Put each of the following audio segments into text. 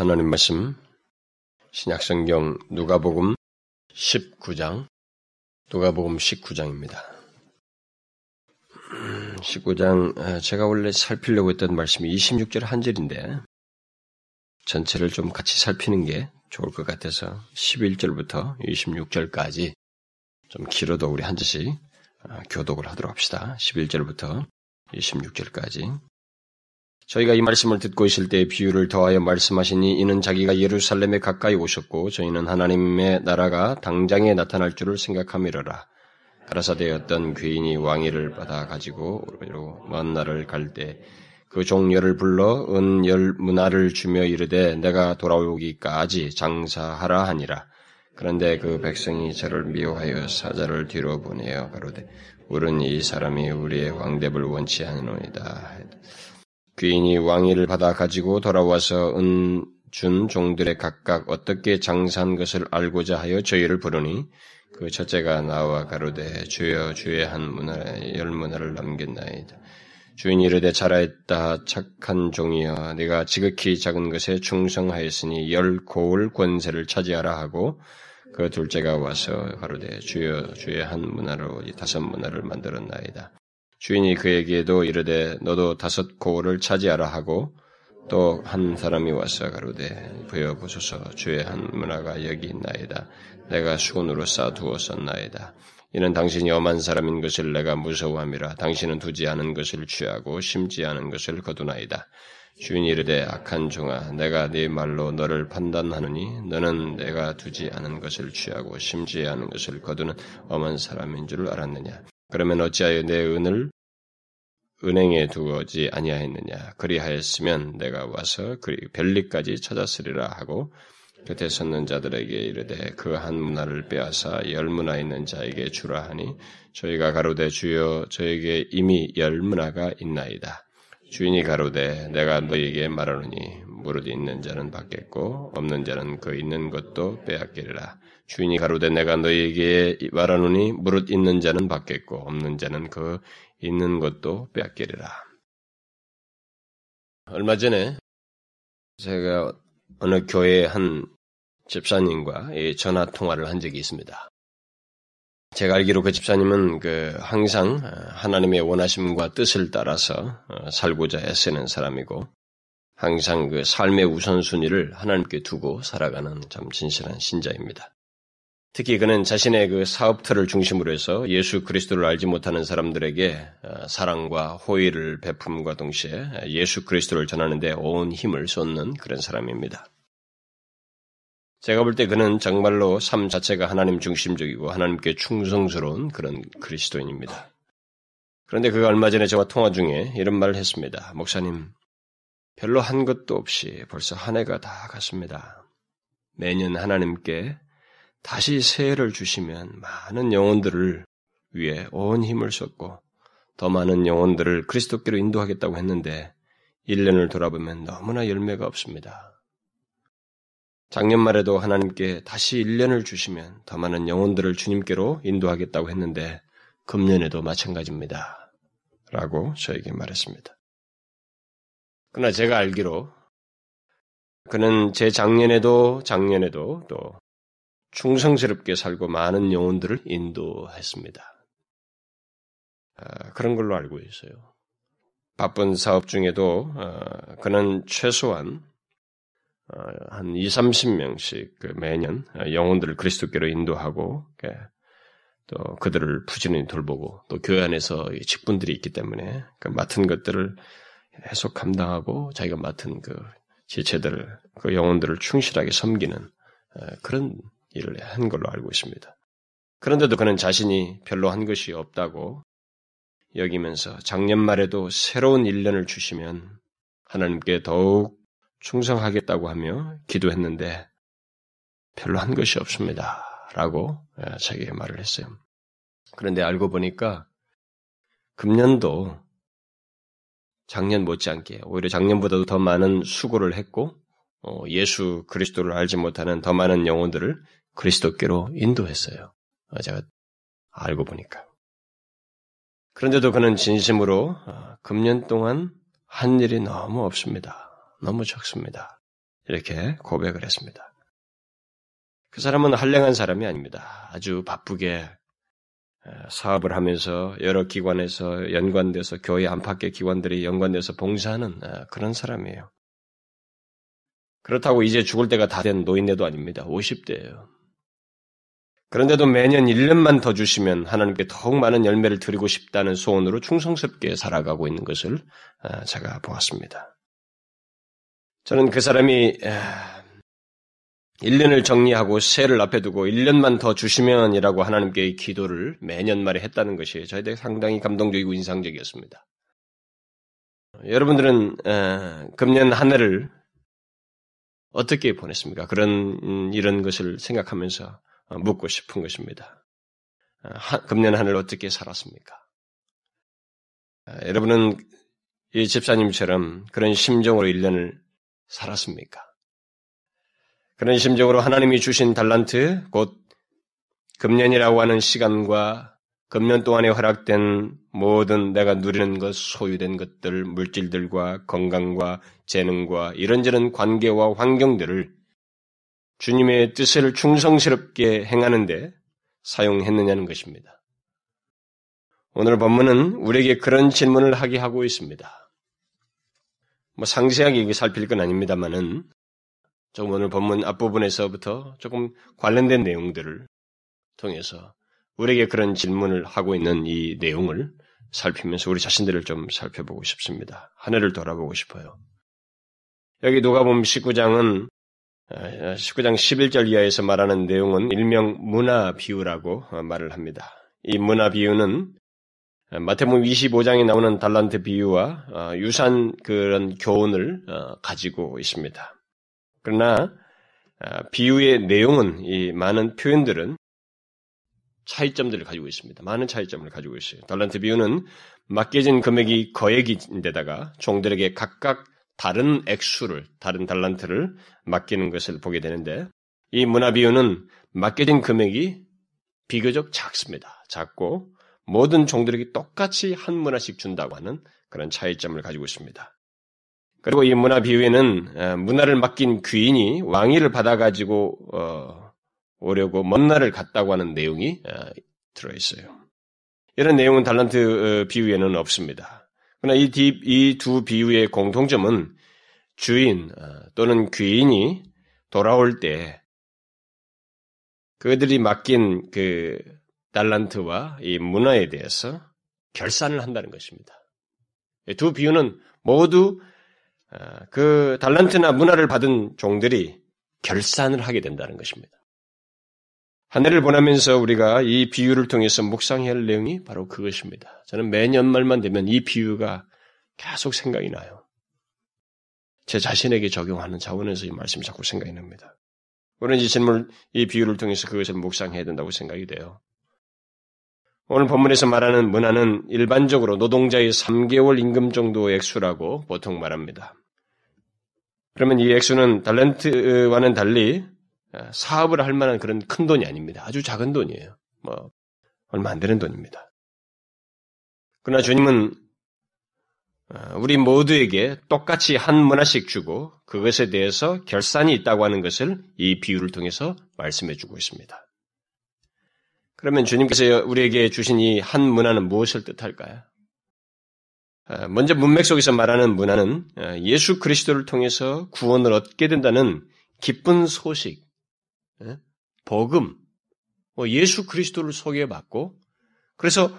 하나님 말씀 신약성경 누가복음 19장입니다. 19장 제가 원래 살피려고 했던 말씀이 26절 한 절인데 전체를 좀 같이 살피는 게 좋을 것 같아서 11절부터 26절까지 좀 길어도 우리 한 절씩 교독을 하도록 합시다. 11절부터 26절까지 저희가 이 말씀을 듣고 있을 때 비유를 더하여 말씀하시니 이는 자기가 예루살렘에 가까이 오셨고 저희는 하나님의 나라가 당장에 나타날 줄을 생각함이로라. 가라사대 어떤 귀인이 왕위를 받아 가지고 먼 나라를 갈 때 그 종려를 불러 은 열 문화를 주며 이르되 내가 돌아오기까지 장사하라 하니라. 그런데 그 백성이 저를 미워하여 사자를 뒤로 보내어 가로되 우른 이 사람이 우리의 왕됨을 원치 않으노이다. 귀인이 왕위를 받아 가지고 돌아와서 은 준 종들의 각각 어떻게 장사한 것을 알고자 하여 저희를 부르니 그 첫째가 나와 가로되 주여 주의 한 문화에 열 문화를 남겼나이다. 주인이 이르되 잘하였다 착한 종이여 네가 지극히 작은 것에 충성하였으니 열 고을 권세를 차지하라 하고 그 둘째가 와서 가로되 주여 주의 한 문화로 다섯 문화를 만들었나이다. 주인이 그에게도 이르되 너도 다섯 고을을 차지하라 하고 또 한 사람이 와서 가로되 부여 보소서 주의 한 문화가 여기 있나이다. 내가 수건으로 싸두었었나이다. 이는 당신이 엄한 사람인 것을 내가 무서워함이라. 당신은 두지 않은 것을 취하고 심지 않은 것을 거두나이다. 주인이 이르되 악한 종아 내가 네 말로 너를 판단하느니 너는 내가 두지 않은 것을 취하고 심지 않은 것을 거두는 엄한 사람인 줄 알았느냐. 그러면 어찌하여 내 은을 은행에 두지 아니하였느냐. 그리하였으면 내가 와서 그리 벨리까지 찾았으리라 하고 곁에 섰는 자들에게 이르되 그 한 문화를 빼앗아 열 문화 있는 자에게 주라 하니 저희가 가로되 주여 저에게 이미 열 문화가 있나이다. 주인이 가로되 내가 너에게 말하노니 무릇 있는 자는 받겠고 없는 자는 그 있는 것도 빼앗기리라. 주인이 가로되 내가 너에게 말하노니 무릇 있는 자는 받겠고 없는 자는 그 있는 것도 빼앗기리라. 얼마 전에 제가 어느 교회의 한 집사님과 전화 통화를 한 적이 있습니다. 제가 알기로 그 집사님은 항상 하나님의 원하심과 뜻을 따라서 살고자 애쓰는 사람이고 항상 삶의 우선순위를 하나님께 두고 살아가는 참 진실한 신자입니다. 특히 그는 자신의 사업터를 중심으로 해서 예수 그리스도를 알지 못하는 사람들에게 사랑과 호의를 베품과 동시에 예수 그리스도를 전하는 데 온 힘을 쏟는 그런 사람입니다. 제가 볼 때 그는 정말로 삶 자체가 하나님 중심적이고 하나님께 충성스러운 그런 그리스도인입니다. 그런데 그가 얼마 전에 저와 통화 중에 이런 말을 했습니다. 목사님, 별로 한 것도 없이 벌써 한 해가 다 갔습니다. 매년 하나님께 다시 새해를 주시면 많은 영혼들을 위해 온 힘을 쏟고 더 많은 영혼들을 그리스도께로 인도하겠다고 했는데 1년을 돌아보면 너무나 열매가 없습니다. 작년 말에도 하나님께 다시 1년을 주시면 더 많은 영혼들을 주님께로 인도하겠다고 했는데 금년에도 마찬가지입니다. 라고 저에게 말했습니다. 그러나 제가 알기로 그는 작년에도 또 충성스럽게 살고 많은 영혼들을 인도했습니다. 그런 걸로 알고 있어요. 바쁜 사업 중에도 그는 최소한 한 20-30명씩 매년 영혼들을 그리스도께로 인도하고 또 그들을 부지런히 돌보고 또 교회 안에서 직분들이 있기 때문에 맡은 것들을 해속 감당하고 자기가 맡은 지체들, 영혼들을 충실하게 섬기는 그런 일을 한 걸로 알고 있습니다. 그런데도 그는 자신이 별로 한 것이 없다고 여기면서 작년 말에도 새로운 1년을 주시면 하나님께 더욱 충성하겠다고 하며 기도했는데 별로 한 것이 없습니다. 라고 자기의 말을 했어요. 그런데 알고 보니까 금년도 작년 못지않게 오히려 작년보다도 더 많은 수고를 했고 예수 그리스도를 알지 못하는 더 많은 영혼들을 그리스도께로 인도했어요. 제가 알고 보니까. 그런데도 그는 진심으로 금년 동안 한 일이 너무 없습니다. 너무 적습니다. 이렇게 고백을 했습니다. 그 사람은 한량한 사람이 아닙니다. 아주 바쁘게 사업을 하면서 여러 기관에서 연관돼서 교회 안팎의 기관들이 연관돼서 봉사하는 그런 사람이에요. 그렇다고 이제 죽을 때가 다 된 노인네도 아닙니다. 50대예요. 그런데도 매년 1년만 더 주시면 하나님께 더욱 많은 열매를 드리고 싶다는 소원으로 충성스럽게 살아가고 있는 것을 제가 보았습니다. 저는 그 사람이 1년을 정리하고 새해를 앞에 두고 1년만 더 주시면이라고 하나님께 기도를 매년 말에 했다는 것이 저에게 상당히 감동적이고 인상적이었습니다. 여러분들은 금년 한 해를 어떻게 보냈습니까? 이런 것을 생각하면서 묻고 싶은 것입니다. 금년 한 해를 어떻게 살았습니까? 여러분은 이 집사님처럼 그런 심정으로 1년을 살았습니까? 그런 심정으로 하나님이 주신 달란트, 곧 금년이라고 하는 시간과 금년 동안에 허락된 모든 내가 누리는 것, 소유된 것들, 물질들과 건강과 재능과 이런저런 관계와 환경들을 주님의 뜻을 충성스럽게 행하는 데 사용했느냐는 것입니다. 오늘 본문은 우리에게 그런 질문을 하게 하고 있습니다. 상세하게 살필 건 아닙니다만은 조금 오늘 본문 앞부분에서부터 조금 관련된 내용들을 통해서 우리에게 그런 질문을 하고 있는 이 내용을 살피면서 우리 자신들을 좀 살펴보고 싶습니다. 한 해를 돌아보고 싶어요. 여기 누가복음 19장 11절 이하에서 말하는 내용은 일명 문화 비유라고 말을 합니다. 이 문화 비유는 마태복음 25장에 나오는 달란트 비유와 유사한 그런 교훈을 가지고 있습니다. 그러나 비유의 내용은 이 많은 표현들은 차이점들을 가지고 있습니다. 많은 차이점을 가지고 있어요. 달란트 비유는 맡겨진 금액이 거액인데다가 종들에게 각각 다른 액수를, 다른 달란트를 맡기는 것을 보게 되는데 이 문화 비유는 맡겨진 금액이 비교적 작습니다. 작고 모든 종들에게 똑같이 한 문화씩 준다고 하는 그런 차이점을 가지고 있습니다. 그리고 이 문화 비유에는 문화를 맡긴 귀인이 왕위를 받아가지고 오려고 먼 날을 갔다고 하는 내용이 들어있어요. 이런 내용은 달란트 비유에는 없습니다. 그러나 이 두 비유의 공통점은 주인 또는 귀인이 돌아올 때 그들이 맡긴 그 달란트와 이 문화에 대해서 결산을 한다는 것입니다. 두 비유는 모두 그 달란트나 문화를 받은 종들이 결산을 하게 된다는 것입니다. 한 해를 보내면서 우리가 이 비유를 통해서 묵상해야 할 내용이 바로 그것입니다. 저는 매년 말만 되면 이 비유가 계속 생각이 나요. 제 자신에게 적용하는 차원에서 이 말씀이 자꾸 생각이 납니다. 오늘 이 비유를 통해서 그것을 묵상해야 된다고 생각이 돼요. 오늘 본문에서 말하는 문화는 일반적으로 노동자의 3개월 임금 정도의 액수라고 보통 말합니다. 그러면 이 액수는 달란트와는 달리 사업을 할 만한 그런 큰 돈이 아닙니다. 아주 작은 돈이에요. 얼마 안 되는 돈입니다. 그러나 주님은 우리 모두에게 똑같이 한 문화씩 주고 그것에 대해서 결산이 있다고 하는 것을 이 비유를 통해서 말씀해 주고 있습니다. 그러면 주님께서 우리에게 주신 이 한 문화는 무엇을 뜻할까요? 먼저 문맥 속에서 말하는 문화는 예수 그리스도를 통해서 구원을 얻게 된다는 기쁜 소식, 복음, 예수 그리스도를 소개받고 그래서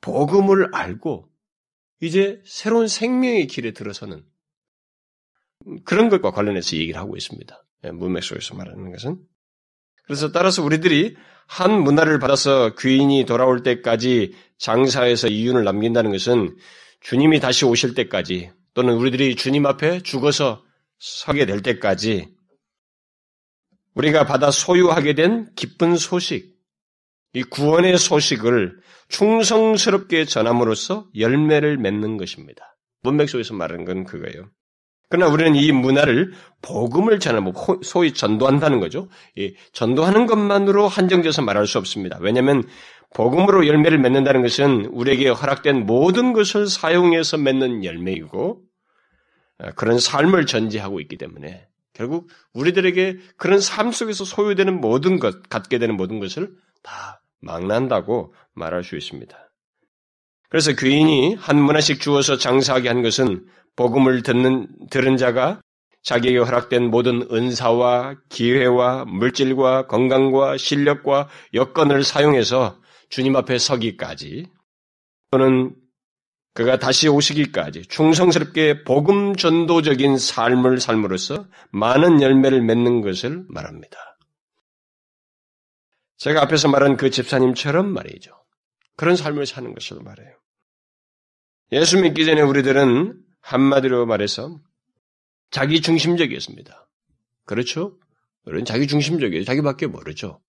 복음을 알고 이제 새로운 생명의 길에 들어서는 그런 것과 관련해서 얘기를 하고 있습니다. 문맥 속에서 말하는 것은. 그래서 따라서 우리들이 한 문화를 받아서 귀인이 돌아올 때까지 장사해서 이윤을 남긴다는 것은 주님이 다시 오실 때까지 또는 우리들이 주님 앞에 죽어서 서게 될 때까지 우리가 받아 소유하게 된 기쁜 소식, 이 구원의 소식을 충성스럽게 전함으로써 열매를 맺는 것입니다. 문맥 속에서 말하는 건 그거예요. 그러나 우리는 이 문화를 복음을 전하고 소위 전도한다는 거죠. 이 전도하는 것만으로 한정돼서 말할 수 없습니다. 왜냐하면 복음으로 열매를 맺는다는 것은 우리에게 허락된 모든 것을 사용해서 맺는 열매이고 그런 삶을 전제하고 있기 때문에 결국 우리들에게 그런 삶 속에서 소유되는 모든 것, 갖게 되는 모든 것을 다 망난다고 말할 수 있습니다. 그래서 귀인이 한 문화씩 주어서 장사하게 한 것은 복음을 들은 자가 자기에게 허락된 모든 은사와 기회와 물질과 건강과 실력과 여건을 사용해서 주님 앞에 서기까지 또는 그가 다시 오시기까지 충성스럽게 복음 전도적인 삶을 삶으로써 많은 열매를 맺는 것을 말합니다. 제가 앞에서 말한 그 집사님처럼 말이죠. 그런 삶을 사는 것을 말해요. 예수 믿기 전에 우리들은 한마디로 말해서 자기 중심적이었습니다. 그렇죠? 우리는 자기 중심적이에요. 자기밖에 모르죠.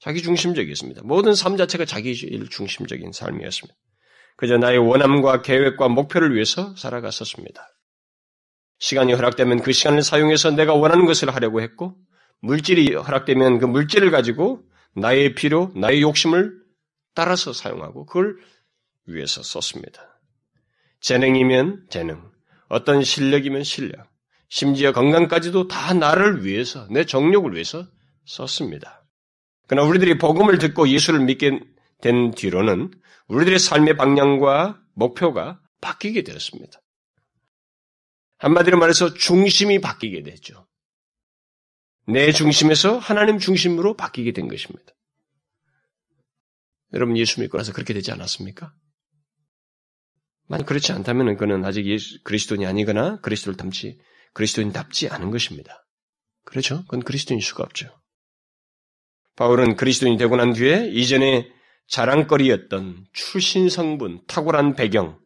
자기 중심적이었습니다. 모든 삶 자체가 자기 중심적인 삶이었습니다. 그저 나의 원함과 계획과 목표를 위해서 살아갔었습니다. 시간이 허락되면 그 시간을 사용해서 내가 원하는 것을 하려고 했고, 물질이 허락되면 그 물질을 가지고 나의 필요, 나의 욕심을 따라서 사용하고 그걸 위해서 썼습니다. 재능이면 재능, 어떤 실력이면 실력, 심지어 건강까지도 다 나를 위해서, 내 정욕을 위해서 썼습니다. 그러나 우리들이 복음을 듣고 예수를 믿게 된 뒤로는 우리들의 삶의 방향과 목표가 바뀌게 되었습니다. 한마디로 말해서 중심이 바뀌게 됐죠. 내 중심에서 하나님 중심으로 바뀌게 된 것입니다. 여러분 예수 믿고 나서 그렇게 되지 않았습니까? 만약 그렇지 않다면 그는 아직 그리스도인이 아니거나 그리스도인답지 않은 것입니다. 그렇죠? 그건 그리스도인일 수가 없죠. 바울은 그리스도인이 되고 난 뒤에 이전에 자랑거리였던 출신 성분, 탁월한 배경,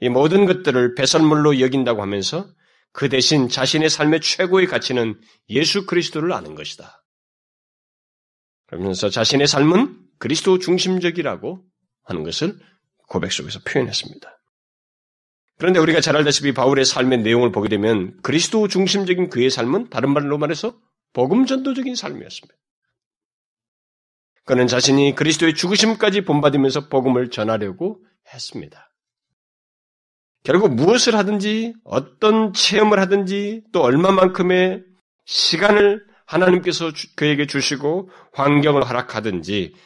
이 모든 것들을 배설물로 여긴다고 하면서 그 대신 자신의 삶의 최고의 가치는 예수 그리스도를 아는 것이다. 그러면서 자신의 삶은 그리스도 중심적이라고 하는 것을 고백 속에서 표현했습니다. 그런데 우리가 잘 알다시피 바울의 삶의 내용을 보게 되면 그리스도 중심적인 그의 삶은 다른 말로 말해서 복음 전도적인 삶이었습니다. 그는 자신이 그리스도의 죽으심까지 본받으면서 복음을 전하려고 했습니다. 결국 무엇을 하든지 어떤 체험을 하든지 또 얼마만큼의 시간을 하나님께서 그에게 주시고 환경을 허락하든지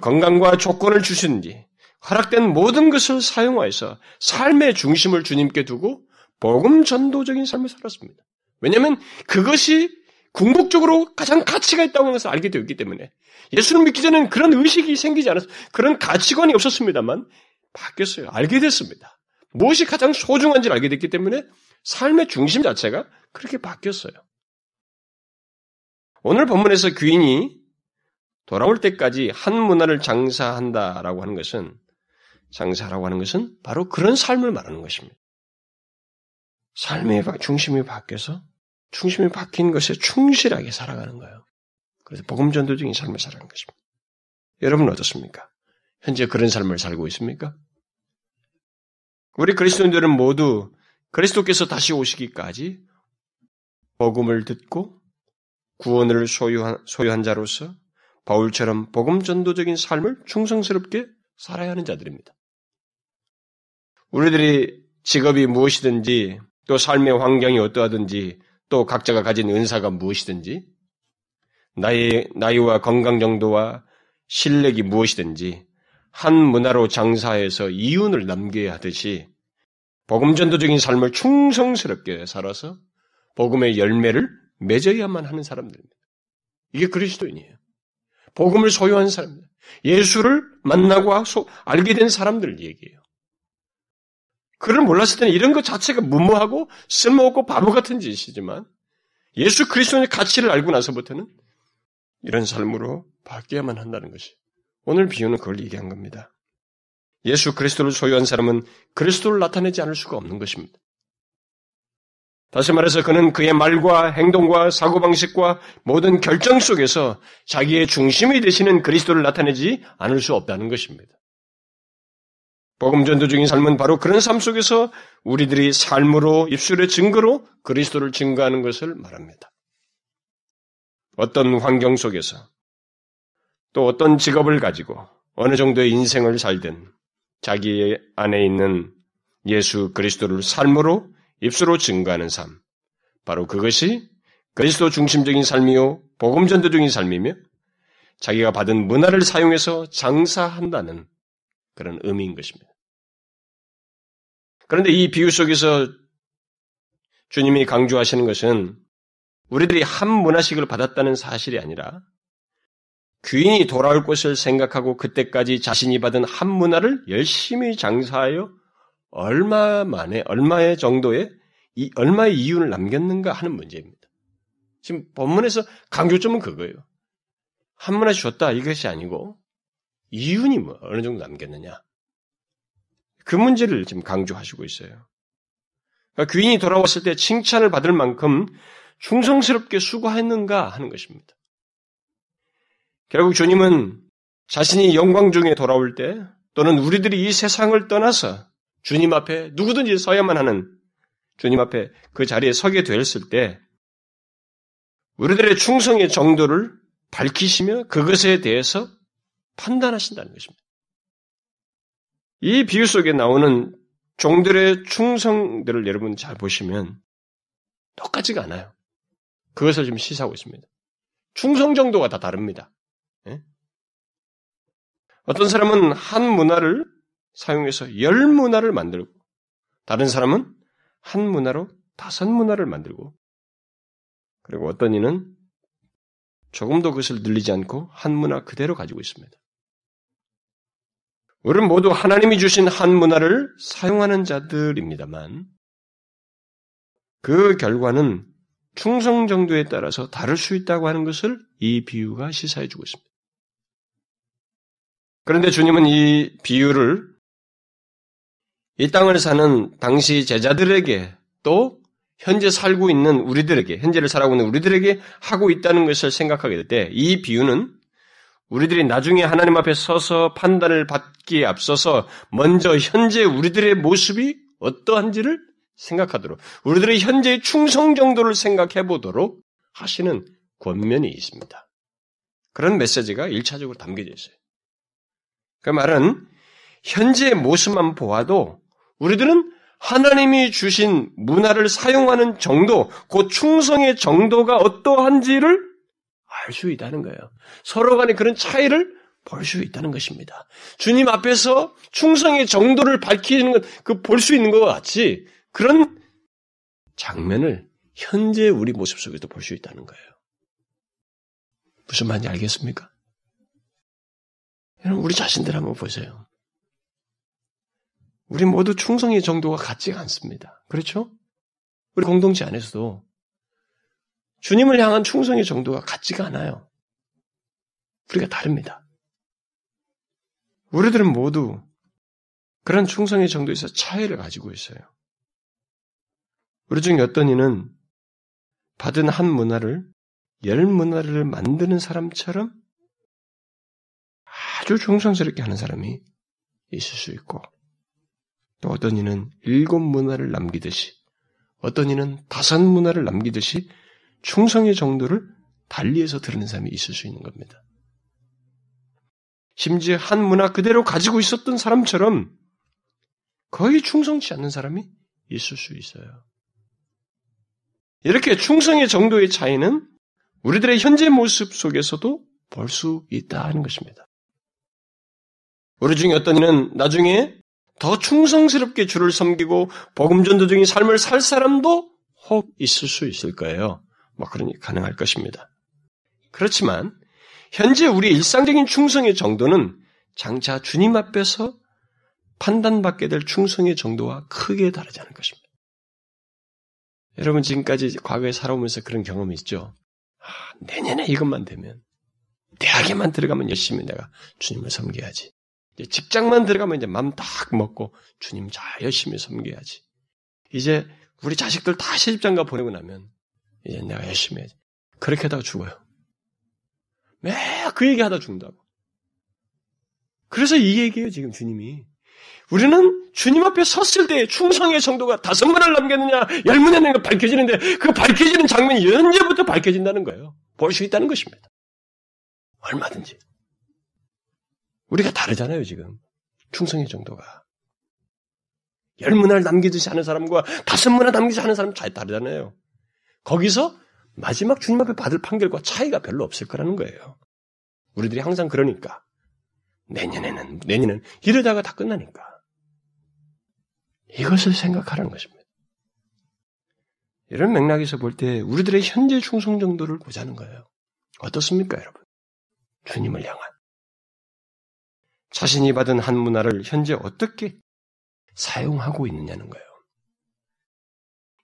건강과 조건을 주시든지 허락된 모든 것을 사용하여서 삶의 중심을 주님께 두고 복음 전도적인 삶을 살았습니다. 왜냐하면 그것이 궁극적으로 가장 가치가 있다고 하는 것을 알게 되었기 때문에 예수를 믿기 전에는 그런 의식이 생기지 않았어요. 그런 가치관이 없었습니다만 바뀌었어요. 알게 됐습니다. 무엇이 가장 소중한지를 알게 됐기 때문에 삶의 중심 자체가 그렇게 바뀌었어요. 오늘 본문에서 귀인이 돌아올 때까지 한 문화를 장사라고 하는 것은 바로 그런 삶을 말하는 것입니다. 삶의 중심이 바뀌어서 중심이 바뀐 것에 충실하게 살아가는 거예요. 그래서 복음 전도적인 삶을 살아가는 것입니다. 여러분은 어떻습니까? 현재 그런 삶을 살고 있습니까? 우리 그리스도인들은 모두 그리스도께서 다시 오시기까지 복음을 듣고 구원을 소유한 자로서 바울처럼 복음 전도적인 삶을 충성스럽게 살아야 하는 자들입니다. 우리들이 직업이 무엇이든지 또 삶의 환경이 어떠하든지 또 각자가 가진 은사가 무엇이든지 나이와 건강 정도와 실력이 무엇이든지 한 문화로 장사해서 이윤을 남겨야 하듯이 복음 전도적인 삶을 충성스럽게 살아서 복음의 열매를 맺어야만 하는 사람들입니다. 이게 그리스도인이에요. 복음을 소유한 사람들, 예수를 만나고 알게 된 사람들 얘기예요. 그를 몰랐을 때는 이런 것 자체가 무모하고 쓸모없고 바보 같은 짓이지만 예수 그리스도의 가치를 알고 나서부터는 이런 삶으로 바뀌어야만 한다는 것이 오늘 비유는 그걸 얘기한 겁니다. 예수 그리스도를 소유한 사람은 그리스도를 나타내지 않을 수가 없는 것입니다. 다시 말해서 그는 그의 말과 행동과 사고방식과 모든 결정 속에서 자기의 중심이 되시는 그리스도를 나타내지 않을 수 없다는 것입니다. 복음 전도적인 삶은 바로 그런 삶 속에서 우리들이 삶으로 입술의 증거로 그리스도를 증거하는 것을 말합니다. 어떤 환경 속에서 또 어떤 직업을 가지고 어느 정도의 인생을 살든 자기 안에 있는 예수 그리스도를 삶으로 입술로 증거하는 삶, 바로 그것이 그리스도 중심적인 삶이요 복음 전도적인 삶이며 자기가 받은 문화를 사용해서 장사한다는 그런 의미인 것입니다. 그런데 이 비유 속에서 주님이 강조하시는 것은 우리들이 한 문화식을 받았다는 사실이 아니라 귀인이 돌아올 것을 생각하고 그때까지 자신이 받은 한 문화를 열심히 장사하여 얼마의 이윤을 남겼는가 하는 문제입니다. 지금 본문에서 강조점은 그거예요. 한 문화씩 줬다 이것이 아니고 이윤이 어느 정도 남겼느냐. 그 문제를 지금 강조하시고 있어요. 그러니까 귀인이 돌아왔을 때 칭찬을 받을 만큼 충성스럽게 수고했는가 하는 것입니다. 결국 주님은 자신이 영광 중에 돌아올 때 또는 우리들이 이 세상을 떠나서 주님 앞에 누구든지 서야만 하는 주님 앞에 그 자리에 서게 되었을 때 우리들의 충성의 정도를 밝히시며 그것에 대해서 판단하신다는 것입니다. 이 비유 속에 나오는 종들의 충성들을 여러분 잘 보시면 똑같지가 않아요. 그것을 지금 시사하고 있습니다. 충성 정도가 다 다릅니다. 예? 어떤 사람은 한 문화를 사용해서 10 문화를 만들고 다른 사람은 한 문화로 5 문화를 만들고 그리고 어떤 이는 조금도 그것을 늘리지 않고 한 문화 그대로 가지고 있습니다. 우리는 모두 하나님이 주신 한 문화를 사용하는 자들입니다만 그 결과는 충성 정도에 따라서 다를 수 있다고 하는 것을 이 비유가 시사해주고 있습니다. 그런데 주님은 이 비유를 이 땅을 사는 당시 제자들에게 또 현재 살고 있는 우리들에게, 현재를 살아가고 있는 우리들에게 하고 있다는 것을 생각하게 될 때 이 비유는 우리들이 나중에 하나님 앞에 서서 판단을 받기에 앞서서 먼저 현재 우리들의 모습이 어떠한지를 생각하도록, 우리들의 현재의 충성 정도를 생각해보도록 하시는 권면이 있습니다. 그런 메시지가 1차적으로 담겨져 있어요. 그 말은 현재의 모습만 보아도 우리들은 하나님이 주신 문화를 사용하는 정도, 그 충성의 정도가 어떠한지를 알 수 있다는 거예요. 서로 간의 그런 차이를 볼 수 있다는 것입니다. 주님 앞에서 충성의 정도를 밝히는 것, 그 볼 수 있는 것과 같이 그런 장면을 현재 우리 모습 속에도 볼 수 있다는 거예요. 무슨 말인지 알겠습니까? 여러분, 우리 자신들 한번 보세요. 우리 모두 충성의 정도가 같지가 않습니다. 그렇죠? 우리 공동체 안에서도 주님을 향한 충성의 정도가 같지가 않아요. 우리가 다릅니다. 우리들은 모두 그런 충성의 정도에서 차이를 가지고 있어요. 우리 중에 어떤 이는 받은 한 문화를 10 문화를 만드는 사람처럼 아주 충성스럽게 하는 사람이 있을 수 있고 또 어떤 이는 7 문화를 남기듯이 어떤 이는 5 문화를 남기듯이 충성의 정도를 달리해서 드리는 사람이 있을 수 있는 겁니다. 심지어 한 문화 그대로 가지고 있었던 사람처럼 거의 충성치 않는 사람이 있을 수 있어요. 이렇게 충성의 정도의 차이는 우리들의 현재 모습 속에서도 볼 수 있다는 것입니다. 우리 중에 어떤 이는 나중에 더 충성스럽게 주를 섬기고 복음 전도적인 삶을 살 사람도 혹 있을 수 있을 거예요. 그러니 가능할 것입니다. 그렇지만 현재 우리의 일상적인 충성의 정도는 장차 주님 앞에서 판단받게 될 충성의 정도와 크게 다르지 않을 것입니다. 여러분 지금까지 과거에 살아오면서 그런 경험이 있죠? 내년에 이것만 되면 대학에만 들어가면 열심히 내가 주님을 섬겨야지. 직장만 들어가면 이제 마음 딱 먹고 주님 잘 열심히 섬겨야지. 이제 우리 자식들 다 시집장가 보내고 나면 이제 내가 열심히 해야지. 그렇게 하다가 죽어요. 매일 그 얘기하다 죽는다고. 그래서 이 얘기예요 지금 주님이. 우리는 주님 앞에 섰을 때 충성의 정도가 5 문화를 남겼느냐 10문화를 남겼느냐 밝혀지는데 그 밝혀지는 장면이 언제부터 밝혀진다는 거예요. 볼 수 있다는 것입니다. 얼마든지. 우리가 다르잖아요 지금. 충성의 정도가. 10문화를 남기듯이 하는 사람과 5문화 남기듯이 하는 사람은 잘 다르잖아요. 거기서 마지막 주님 앞에 받을 판결과 차이가 별로 없을 거라는 거예요. 우리들이 항상 그러니까. 내년에는 이러다가 다 끝나니까. 이것을 생각하라는 것입니다. 이런 맥락에서 볼 때 우리들의 현재 충성 정도를 보자는 거예요. 어떻습니까, 여러분? 주님을 향한. 자신이 받은 한 문화를 현재 어떻게 사용하고 있느냐는 거예요.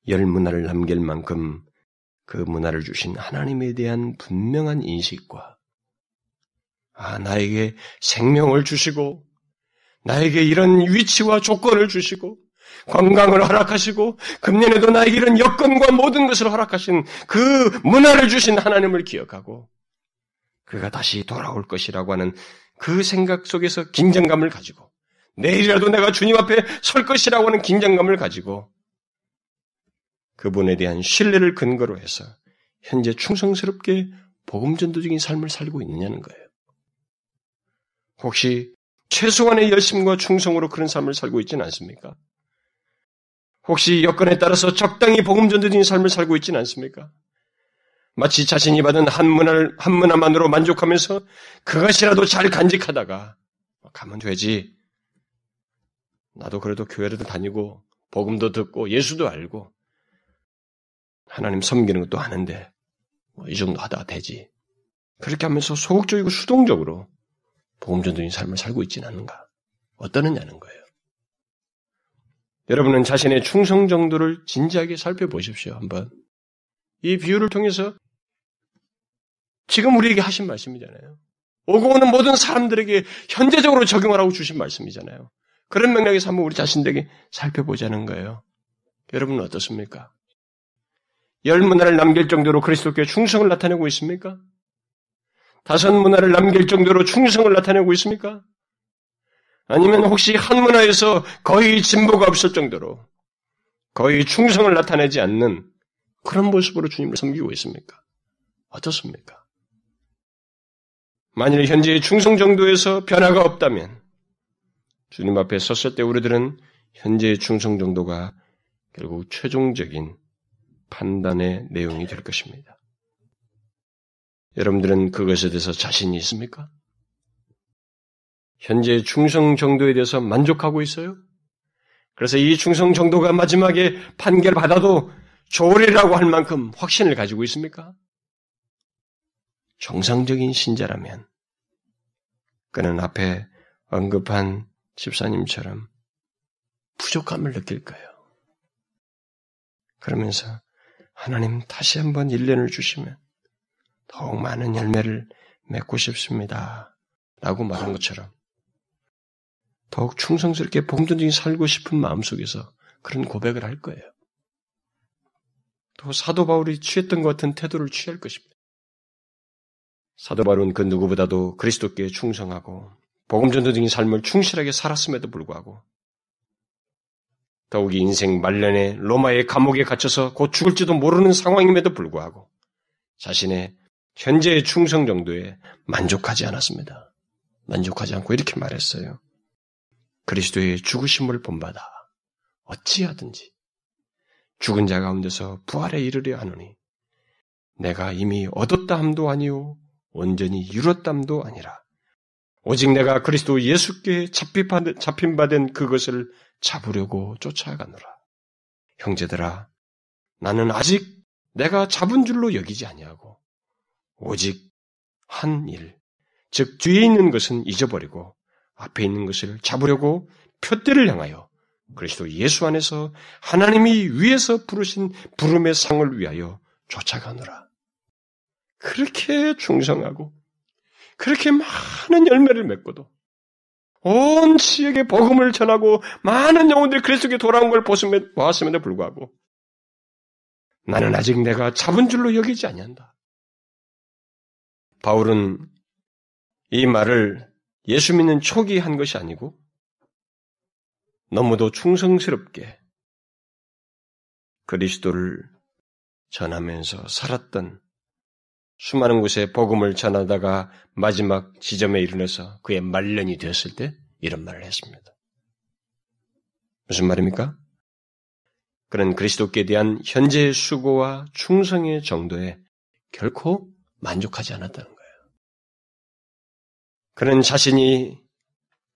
열 문화를 남길 만큼 그 문화를 주신 하나님에 대한 분명한 인식과 나에게 생명을 주시고 나에게 이런 위치와 조건을 주시고 건강을 허락하시고 금년에도 나에게 이런 여건과 모든 것을 허락하신 그 문화를 주신 하나님을 기억하고 그가 다시 돌아올 것이라고 하는 그 생각 속에서 긴장감을 가지고 내일이라도 내가 주님 앞에 설 것이라고 하는 긴장감을 가지고 그분에 대한 신뢰를 근거로 해서 현재 충성스럽게 복음전도적인 삶을 살고 있느냐는 거예요. 혹시 최소한의 열심과 충성으로 그런 삶을 살고 있지는 않습니까? 혹시 여건에 따라서 적당히 복음전도적인 삶을 살고 있지는 않습니까? 마치 자신이 받은 한 문화만으로 만족하면서 그것이라도 잘 간직하다가 가면 되지. 나도 그래도 교회를 다니고 복음도 듣고 예수도 알고 하나님 섬기는 것도 아는데 이 정도 하다가 되지. 그렇게 하면서 소극적이고 수동적으로 복음전도인 삶을 살고 있지는 않은가. 어떠느냐는 거예요. 여러분은 자신의 충성 정도를 진지하게 살펴보십시오. 한번 이 비유를 통해서 지금 우리에게 하신 말씀이잖아요. 오고 오는 모든 사람들에게 현재적으로 적용하라고 주신 말씀이잖아요. 그런 맥락에서 한번 우리 자신들에게 살펴보자는 거예요. 여러분은 어떻습니까? 열 문화를 남길 정도로 그리스도께 충성을 나타내고 있습니까? 다섯 문화를 남길 정도로 충성을 나타내고 있습니까? 아니면 혹시 한 문화에서 거의 진보가 없을 정도로 거의 충성을 나타내지 않는 그런 모습으로 주님을 섬기고 있습니까? 어떻습니까? 만일 현재의 충성 정도에서 변화가 없다면 주님 앞에 섰을 때 우리들은 현재의 충성 정도가 결국 최종적인 판단의 내용이 될 것입니다. 여러분들은 그것에 대해서 자신이 있습니까? 현재의 충성 정도에 대해서 만족하고 있어요? 그래서 이 충성 정도가 마지막에 판결받아도 좋으리라고 할 만큼 확신을 가지고 있습니까? 정상적인 신자라면 그는 앞에 언급한 집사님처럼 부족함을 느낄 거예요. 그러면서 하나님 다시 한번 1년을 주시면 더욱 많은 열매를 맺고 싶습니다. 라고 말한 것처럼 더욱 충성스럽게 복음전도적인 살고 싶은 마음속에서 그런 고백을 할 거예요. 또 사도 바울이 취했던 것 같은 태도를 취할 것입니다. 사도 바울은 그 누구보다도 그리스도께 충성하고 복음전도적인 삶을 충실하게 살았음에도 불구하고 더욱이 인생 말년에 로마의 감옥에 갇혀서 곧 죽을지도 모르는 상황임에도 불구하고 자신의 현재의 충성 정도에 만족하지 않았습니다. 만족하지 않고 이렇게 말했어요. 그리스도의 죽으심을 본받아 어찌하든지 죽은 자 가운데서 부활에 이르려 하노니 내가 이미 얻었다 함도 아니요 온전히 이루었다 함도 아니라 오직 내가 그리스도 예수께 잡힌 바 된 그것을 잡으려고 쫓아가노라. 형제들아 나는 아직 내가 잡은 줄로 여기지 아니하고 오직 한 일, 즉 뒤에 있는 것은 잊어버리고 앞에 있는 것을 잡으려고 표대를 향하여 그리스도 예수 안에서 하나님이 위에서 부르신 부름의 상을 위하여 쫓아가노라. 그렇게 충성하고 그렇게 많은 열매를 맺고도 온 지역에 복음을 전하고 많은 영혼들이 그리스도께 돌아온 걸 보았음에도 불구하고 나는 아직 내가 잡은 줄로 여기지 아니한다. 바울은 이 말을 예수 믿는 초기에 한 것이 아니고 너무도 충성스럽게 그리스도를 전하면서 살았던 수많은 곳에 복음을 전하다가 마지막 지점에 이르러서 그의 말년이 되었을 때 이런 말을 했습니다. 무슨 말입니까? 그런 그리스도께 대한 현재의 수고와 충성의 정도에 결코 만족하지 않았다는 거예요. 그는 자신이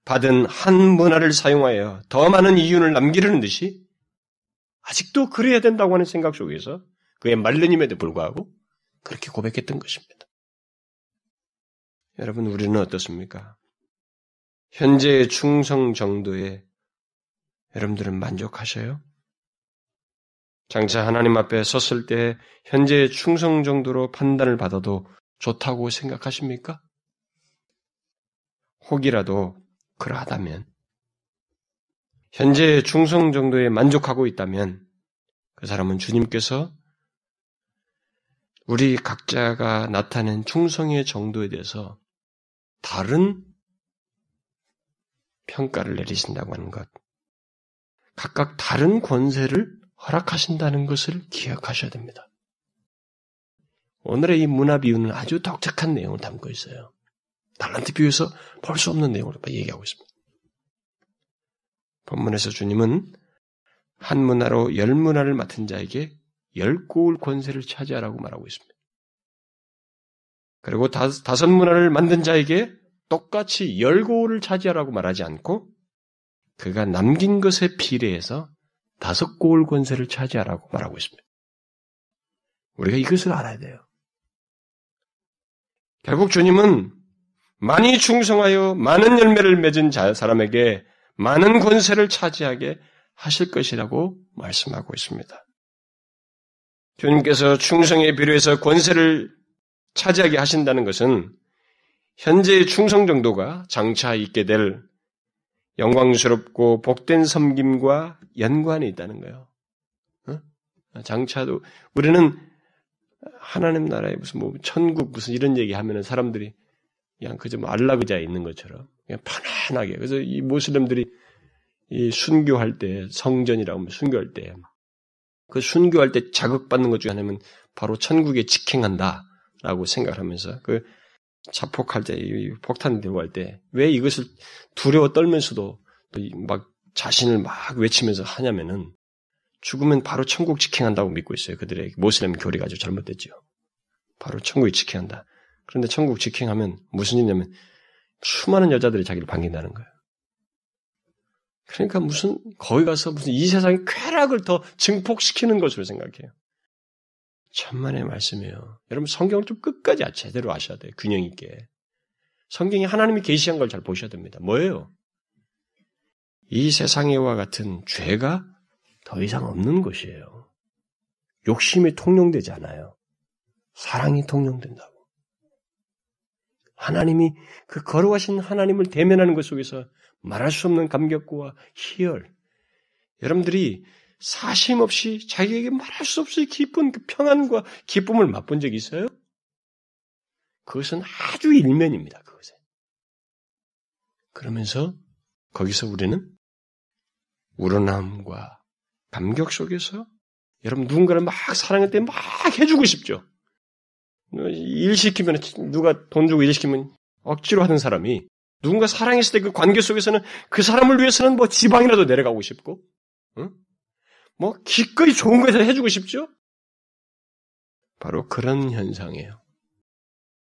받은 한 문화를 사용하여 더 많은 이윤을 남기려는 듯이 아직도 그래야 된다고 하는 생각 속에서 그의 말르님에도 불구하고 그렇게 고백했던 것입니다. 여러분, 우리는 어떻습니까? 현재의 충성 정도에 여러분들은 만족하셔요? 장차 하나님 앞에 섰을 때 현재의 충성 정도로 판단을 받아도 좋다고 생각하십니까? 혹이라도 그러하다면, 현재의 충성 정도에 만족하고 있다면 그 사람은 주님께서 우리 각자가 나타낸 충성의 정도에 대해서 다른 평가를 내리신다고 하는 것, 각각 다른 권세를 허락하신다는 것을 기억하셔야 됩니다. 오늘의 이 문화 비유는 아주 독특한 내용을 담고 있어요. 달란트 비유에서 볼 수 없는 내용을 얘기하고 있습니다. 본문에서 주님은 한 문화로 열 문화를 맡은 자에게 열 고울 권세를 차지하라고 말하고 있습니다. 그리고 다섯 문화를 만든 자에게 똑같이 열 고울을 차지하라고 말하지 않고 그가 남긴 것에 비례해서 다섯 고울 권세를 차지하라고 말하고 있습니다. 우리가 이것을 알아야 돼요. 결국 주님은 많이 충성하여 많은 열매를 맺은 사람에게 많은 권세를 차지하게 하실 것이라고 말씀하고 있습니다. 주님께서 충성에 비례해서 권세를 차지하게 하신다는 것은 현재의 충성 정도가 장차 있게 될 영광스럽고 복된 섬김과 연관이 있다는 거예요. 장차도 우리는 하나님 나라에 무슨 뭐 천국 무슨 이런 얘기 하면은 사람들이 그냥 그저 뭐 안락의자에 있는 것처럼 그냥 편안하게, 그래서 이 모슬렘들이 이 순교할 때 성전이라고 하면 순교할 때 그 순교할 때 자극받는 것 중에 하나는 바로 천국에 직행한다라고 생각을 하면서 그 자폭할 때, 폭탄 들고 할 때 왜 이것을 두려워 떨면서도 막 자신을 막 외치면서 하냐면은 죽으면 바로 천국 직행한다고 믿고 있어요. 그들의 모슬렘 교리가 아주 잘못됐죠. 바로 천국에 직행한다. 그런데 천국 직행하면 무슨 일이냐면 수많은 여자들이 자기를 반긴다는 거예요. 그러니까 무슨 거기 가서 무슨 이 세상의 쾌락을 더 증폭시키는 것으로 생각해요. 천만의 말씀이에요. 여러분, 성경을 좀 끝까지 제대로 아셔야 돼요. 균형 있게. 성경이 하나님이 계시한 걸 잘 보셔야 됩니다. 뭐예요? 이 세상에와 같은 죄가 더 이상 없는 것이에요. 욕심이 통용되지 않아요. 사랑이 통용된다고. 하나님이 그 거룩하신 하나님을 대면하는 것 속에서 말할 수 없는 감격과 희열, 여러분들이 사심 없이 자기에게 말할 수 없이 기쁜 그 평안과 기쁨을 맛본 적이 있어요? 그것은 아주 일면입니다. 그것에. 그러면서 거기서 우리는 우러남과 감격 속에서 여러분 누군가를 막 사랑할 때 막 해주고 싶죠. 일 시키면 누가 돈 주고 일 시키면 억지로 하는 사람이 누군가 사랑했을 때 그 관계 속에서는 그 사람을 위해서는 뭐 지방이라도 내려가고 싶고, 응? 뭐 기꺼이 좋은 것을 해주고 싶죠? 바로 그런 현상이에요.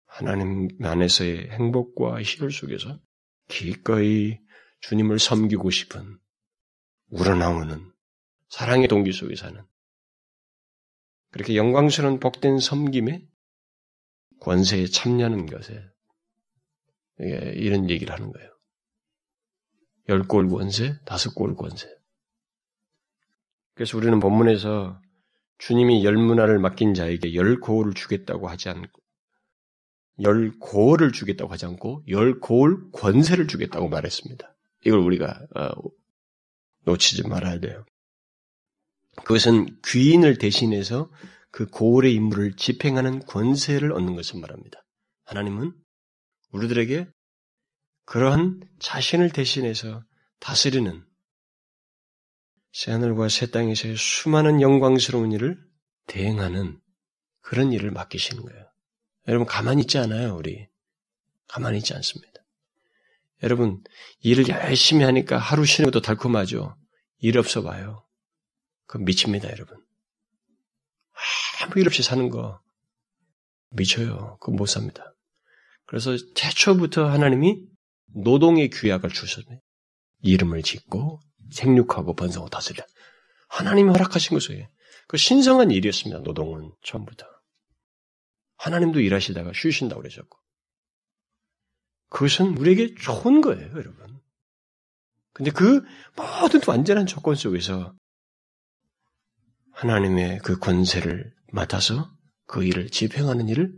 하나님 안에서의 행복과 희열 속에서 기꺼이 주님을 섬기고 싶은 우러나오는 사랑의 동기 속에 사는 그렇게 영광스러운 복된 섬김에 권세에 참여하는 것에 이런 얘기를 하는 거예요. 10골 권세, 5골 권세. 그래서 우리는 본문에서 주님이 열 문화를 맡긴 자에게 열 고울을 주겠다고 하지 않고 열 고울을 주겠다고 하지 않고 열 고울 권세를 주겠다고 말했습니다. 이걸 우리가 놓치지 말아야 돼요. 그것은 귀인을 대신해서 그 고울의 임무를 집행하는 권세를 얻는 것을 말합니다. 하나님은 우리들에게 그러한 자신을 대신해서 다스리는 새하늘과 새 땅에서의 수많은 영광스러운 일을 대행하는 그런 일을 맡기시는 거예요. 여러분, 가만히 있지 않아요, 우리. 가만히 있지 않습니다. 여러분, 일을 열심히 하니까 하루 쉬는 것도 달콤하죠? 일 없어 봐요. 그건 미칩니다, 여러분. 아무 일 없이 사는 거 미쳐요. 그건 못 삽니다. 그래서 태초부터 하나님이 노동의 규약을 주셨습니다. 이름을 짓고 생육하고 번성하고 다스리라. 하나님이 허락하신 것이에요. 그 신성한 일이었습니다. 노동은 처음부터. 하나님도 일하시다가 쉬신다고 그러셨고. 그것은 우리에게 좋은 거예요, 여러분. 근데 그 모든 완전한 조건 속에서 하나님의 그 권세를 맡아서 그 일을 집행하는 일을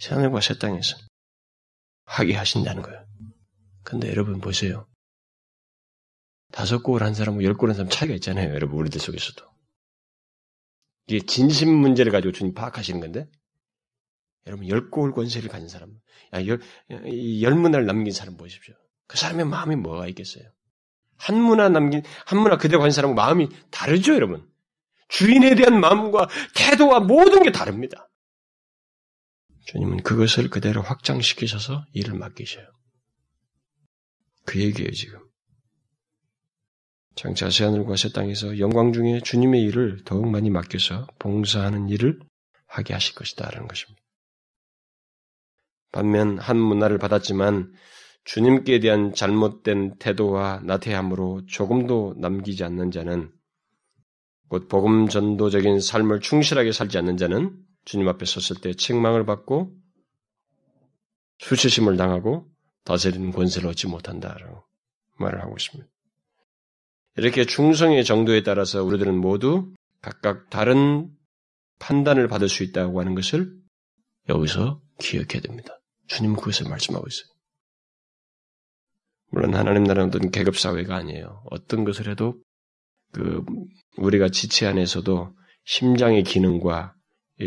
세상과 새 땅에서 하게 하신다는 거예요. 근데 여러분 보세요. 5골 한 사람하고 10골 한 사람 차이가 있잖아요, 여러분. 우리들 속에서도. 이게 진심 문제를 가지고 주님 파악하시는 건데, 여러분, 10골 권세를 가진 사람, 열 문화를 남긴 사람 보십시오. 그 사람의 마음이 뭐가 있겠어요? 한 문화 그대로 가진 사람과 마음이 다르죠, 여러분. 주인에 대한 마음과 태도와 모든 게 다릅니다. 주님은 그것을 그대로 확장시키셔서 일을 맡기셔요. 그 얘기예요, 지금. 장차 새하늘과 새 땅에서 영광 중에 주님의 일을 더욱 많이 맡겨서 봉사하는 일을 하게 하실 것이다 라는 것입니다. 반면 한 문화를 받았지만 주님께 대한 잘못된 태도와 나태함으로 조금도 남기지 않는 자는, 곧 복음 전도적인 삶을 충실하게 살지 않는 자는 주님 앞에 섰을 때 책망을 받고 수치심을 당하고 다스리는 권세를 얻지 못한다라고 말을 하고 있습니다. 이렇게 충성의 정도에 따라서 우리들은 모두 각각 다른 판단을 받을 수 있다고 하는 것을 여기서 기억해야 됩니다. 주님은 그것을 말씀하고 있어요. 물론 하나님 나라는 어떤 계급사회가 아니에요. 어떤 것을 해도 우리가 지체 안에서도 심장의 기능과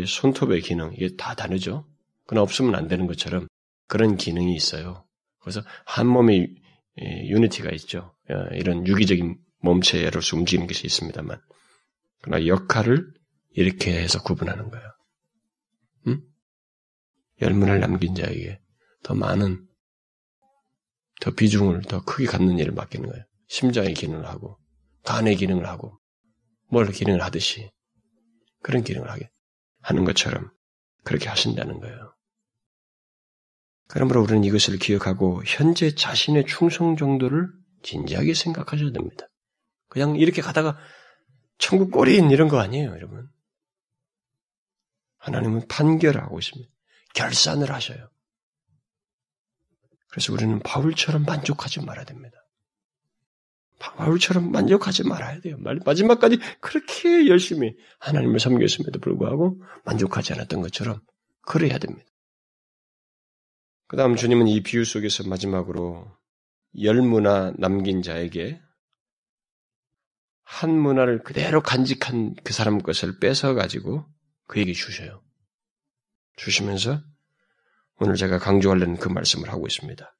손톱의 기능, 이게 다 다르죠. 그러나 없으면 안 되는 것처럼 그런 기능이 있어요. 그래서 한 몸에 유니티가 있죠. 이런 유기적인 몸체로서 움직이는 것이 있습니다만, 그러나 역할을 이렇게 해서 구분하는 거예요. 응? 열문을 남긴 자에게 더 많은, 더 비중을 더 크게 갖는 일을 맡기는 거예요. 심장의 기능을 하고, 간의 기능을 하고, 뭘 기능을 하듯이 그런 기능을 하게 하는 것처럼 그렇게 하신다는 거예요. 그러므로 우리는 이것을 기억하고 현재 자신의 충성 정도를 진지하게 생각하셔야 됩니다. 그냥 이렇게 가다가 천국 꼴인 이런 거 아니에요, 여러분. 하나님은 판결하고 있습니다. 결산을 하셔요. 그래서 우리는 바울처럼 만족하지 말아야 됩니다. 바울처럼 만족하지 말아야 돼요. 마지막까지 그렇게 열심히 하나님을 섬겼음에도 불구하고 만족하지 않았던 것처럼 그래야 됩니다. 그 다음 주님은 이 비유 속에서 마지막으로 열 문화 남긴 자에게 한 문화를 그대로 간직한 그 사람 것을 뺏어가지고 그에게 주셔요. 주시면서 오늘 제가 강조하려는 그 말씀을 하고 있습니다.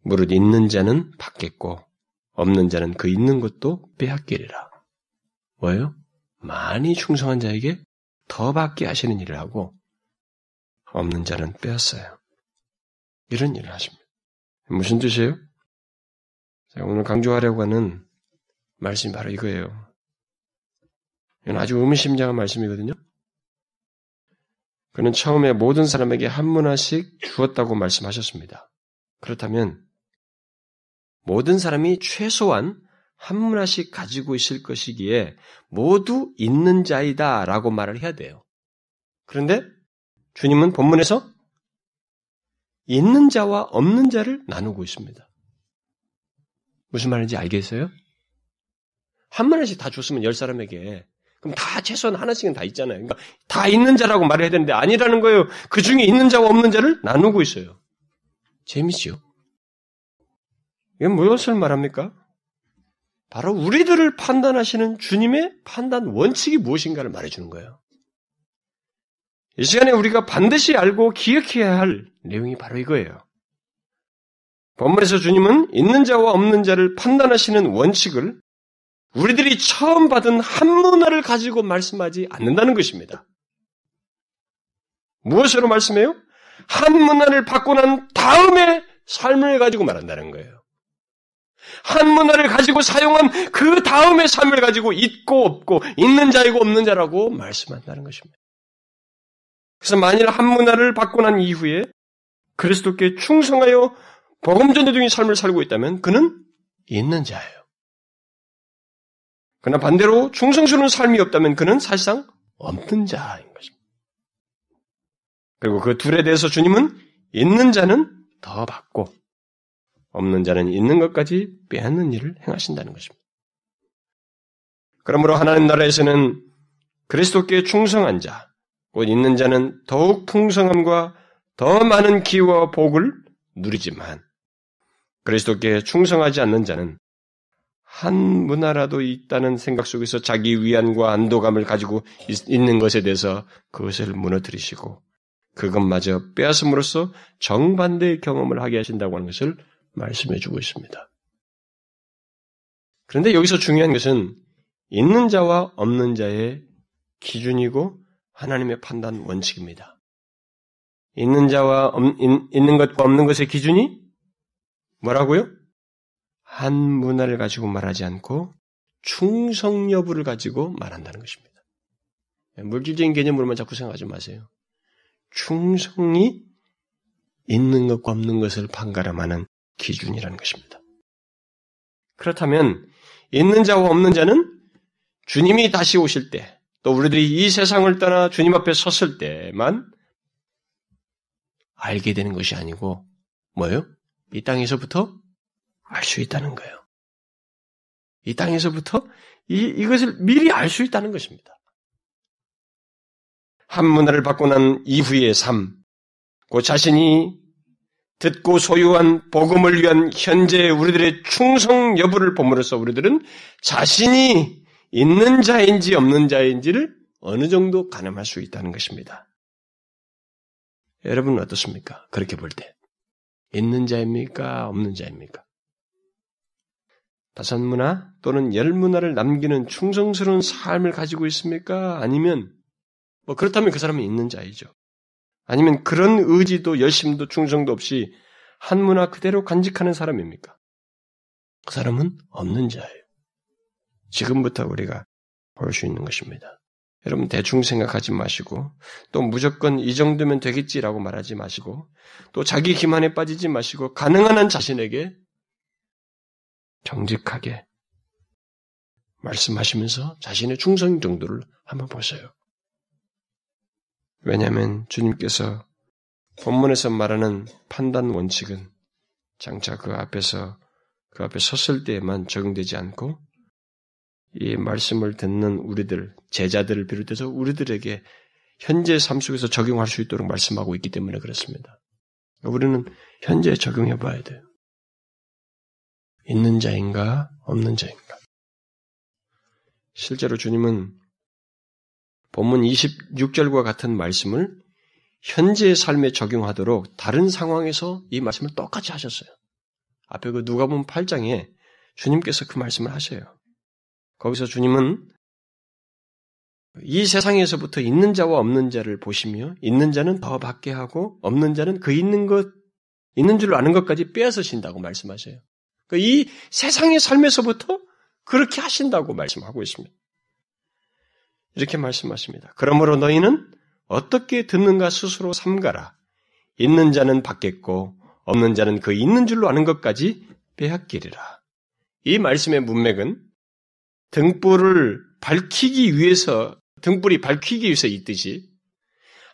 무릇 있는 자는 받겠고 없는 자는 그 있는 것도 빼앗기리라. 뭐예요? 많이 충성한 자에게 더 받게 하시는 일을 하고 없는 자는 빼앗어요. 이런 일을 하십니다. 무슨 뜻이에요? 제가 오늘 강조하려고 하는 말씀이 바로 이거예요. 이건 아주 의미심장한 말씀이거든요. 그는 처음에 모든 사람에게 한 문화씩 주었다고 말씀하셨습니다. 그렇다면 모든 사람이 최소한 한 문화씩 가지고 있을 것이기에 모두 있는 자이다 라고 말을 해야 돼요. 그런데 주님은 본문에서 있는 자와 없는 자를 나누고 있습니다. 무슨 말인지 알겠어요? 한 문화씩 다 줬으면 10사람에게 그럼 다 최소한 하나씩은 다 있잖아요. 그러니까 다 있는 자라고 말을 해야 되는데 아니라는 거예요. 그 중에 있는 자와 없는 자를 나누고 있어요. 재밌죠? 이건 무엇을 말합니까? 바로 우리들을 판단하시는 주님의 판단 원칙이 무엇인가를 말해주는 거예요. 이 시간에 우리가 반드시 알고 기억해야 할 내용이 바로 이거예요. 본문에서 주님은 있는 자와 없는 자를 판단하시는 원칙을 우리들이 처음 받은 한 문화를 가지고 말씀하지 않는다는 것입니다. 무엇으로 말씀해요? 한 문화를 받고 난 다음에 삶을 가지고 말한다는 거예요. 한 문화를 가지고 사용한 그 다음의 삶을 가지고 있고 없고, 있는 자이고 없는 자라고 말씀한다는 것입니다. 그래서 만일 한 문화를 받고 난 이후에 그리스도께 충성하여 복음전도적인 삶을 살고 있다면 그는 있는 자예요. 그러나 반대로 충성스러운 삶이 없다면 그는 사실상 없는 자인 것입니다. 그리고 그 둘에 대해서 주님은 있는 자는 더 받고 없는 자는 있는 것까지 빼앗는 일을 행하신다는 것입니다. 그러므로 하나님 나라에서는 그리스도께 충성한 자, 곧 있는 자는 더욱 풍성함과 더 많은 기회와 복을 누리지만 그리스도께 충성하지 않는 자는 한 문화라도 있다는 생각 속에서 자기 위안과 안도감을 가지고 있는 것에 대해서 그것을 무너뜨리시고 그것마저 빼앗음으로써 정반대의 경험을 하게 하신다고 하는 것을 말씀해주고 있습니다. 그런데 여기서 중요한 것은 있는 자와 없는 자의 기준이고 하나님의 판단 원칙입니다. 있는 것과 없는 것의 기준이 뭐라고요? 한 문화를 가지고 말하지 않고 충성 여부를 가지고 말한다는 것입니다. 물질적인 개념으로만 자꾸 생각하지 마세요. 충성이 있는 것과 없는 것을 판가름하는 기준이라는 것입니다. 그렇다면 있는 자와 없는 자는 주님이 다시 오실 때, 또 우리들이 이 세상을 떠나 주님 앞에 섰을 때만 알게 되는 것이 아니고 뭐예요? 이 땅에서부터 알 수 있다는 거예요. 이 땅에서부터 이것을 미리 알 수 있다는 것입니다. 한 문화를 받고 난 이후의 삶, 그 자신이 듣고 소유한 복음을 위한 현재의 우리들의 충성 여부를 봄으로써 우리들은 자신이 있는 자인지 없는 자인지를 어느 정도 가늠할 수 있다는 것입니다. 여러분은 어떻습니까? 그렇게 볼 때. 있는 자입니까? 없는 자입니까? 다섯 문화 또는 열 문화를 남기는 충성스러운 삶을 가지고 있습니까? 아니면, 그렇다면 그 사람은 있는 자이죠. 아니면 그런 의지도 열심도 충성도 없이 한 문화 그대로 간직하는 사람입니까? 그 사람은 없는 자예요. 지금부터 우리가 볼 수 있는 것입니다. 여러분 대충 생각하지 마시고 또 무조건 이 정도면 되겠지라고 말하지 마시고 또 자기 기만에 빠지지 마시고 가능한 한 자신에게 정직하게 말씀하시면서 자신의 충성 정도를 한번 보세요. 왜냐하면 주님께서 본문에서 말하는 판단 원칙은 장차 그 앞에 섰을 때에만 적용되지 않고 이 말씀을 듣는 우리들, 제자들을 비롯해서 우리들에게 현재 삶 속에서 적용할 수 있도록 말씀하고 있기 때문에 그렇습니다. 우리는 현재 적용해 봐야 돼요. 있는 자인가, 없는 자인가. 실제로 주님은 본문 26절과 같은 말씀을 현재의 삶에 적용하도록 다른 상황에서 이 말씀을 똑같이 하셨어요. 앞에 그 누가복음 8장에 주님께서 그 말씀을 하셔요. 거기서 주님은 이 세상에서부터 있는 자와 없는 자를 보시며 있는 자는 더 받게 하고 없는 자는 그 있는 줄 아는 것까지 빼앗으신다고 말씀하셔요. 그러니까 이 세상의 삶에서부터 그렇게 하신다고 말씀하고 있습니다. 이렇게 말씀하십니다. 그러므로 너희는 어떻게 듣는가 스스로 삼가라. 있는 자는 받겠고 없는 자는 그 있는 줄로 아는 것까지 빼앗기리라. 이 말씀의 문맥은 등불이 밝히기 위해서 있듯이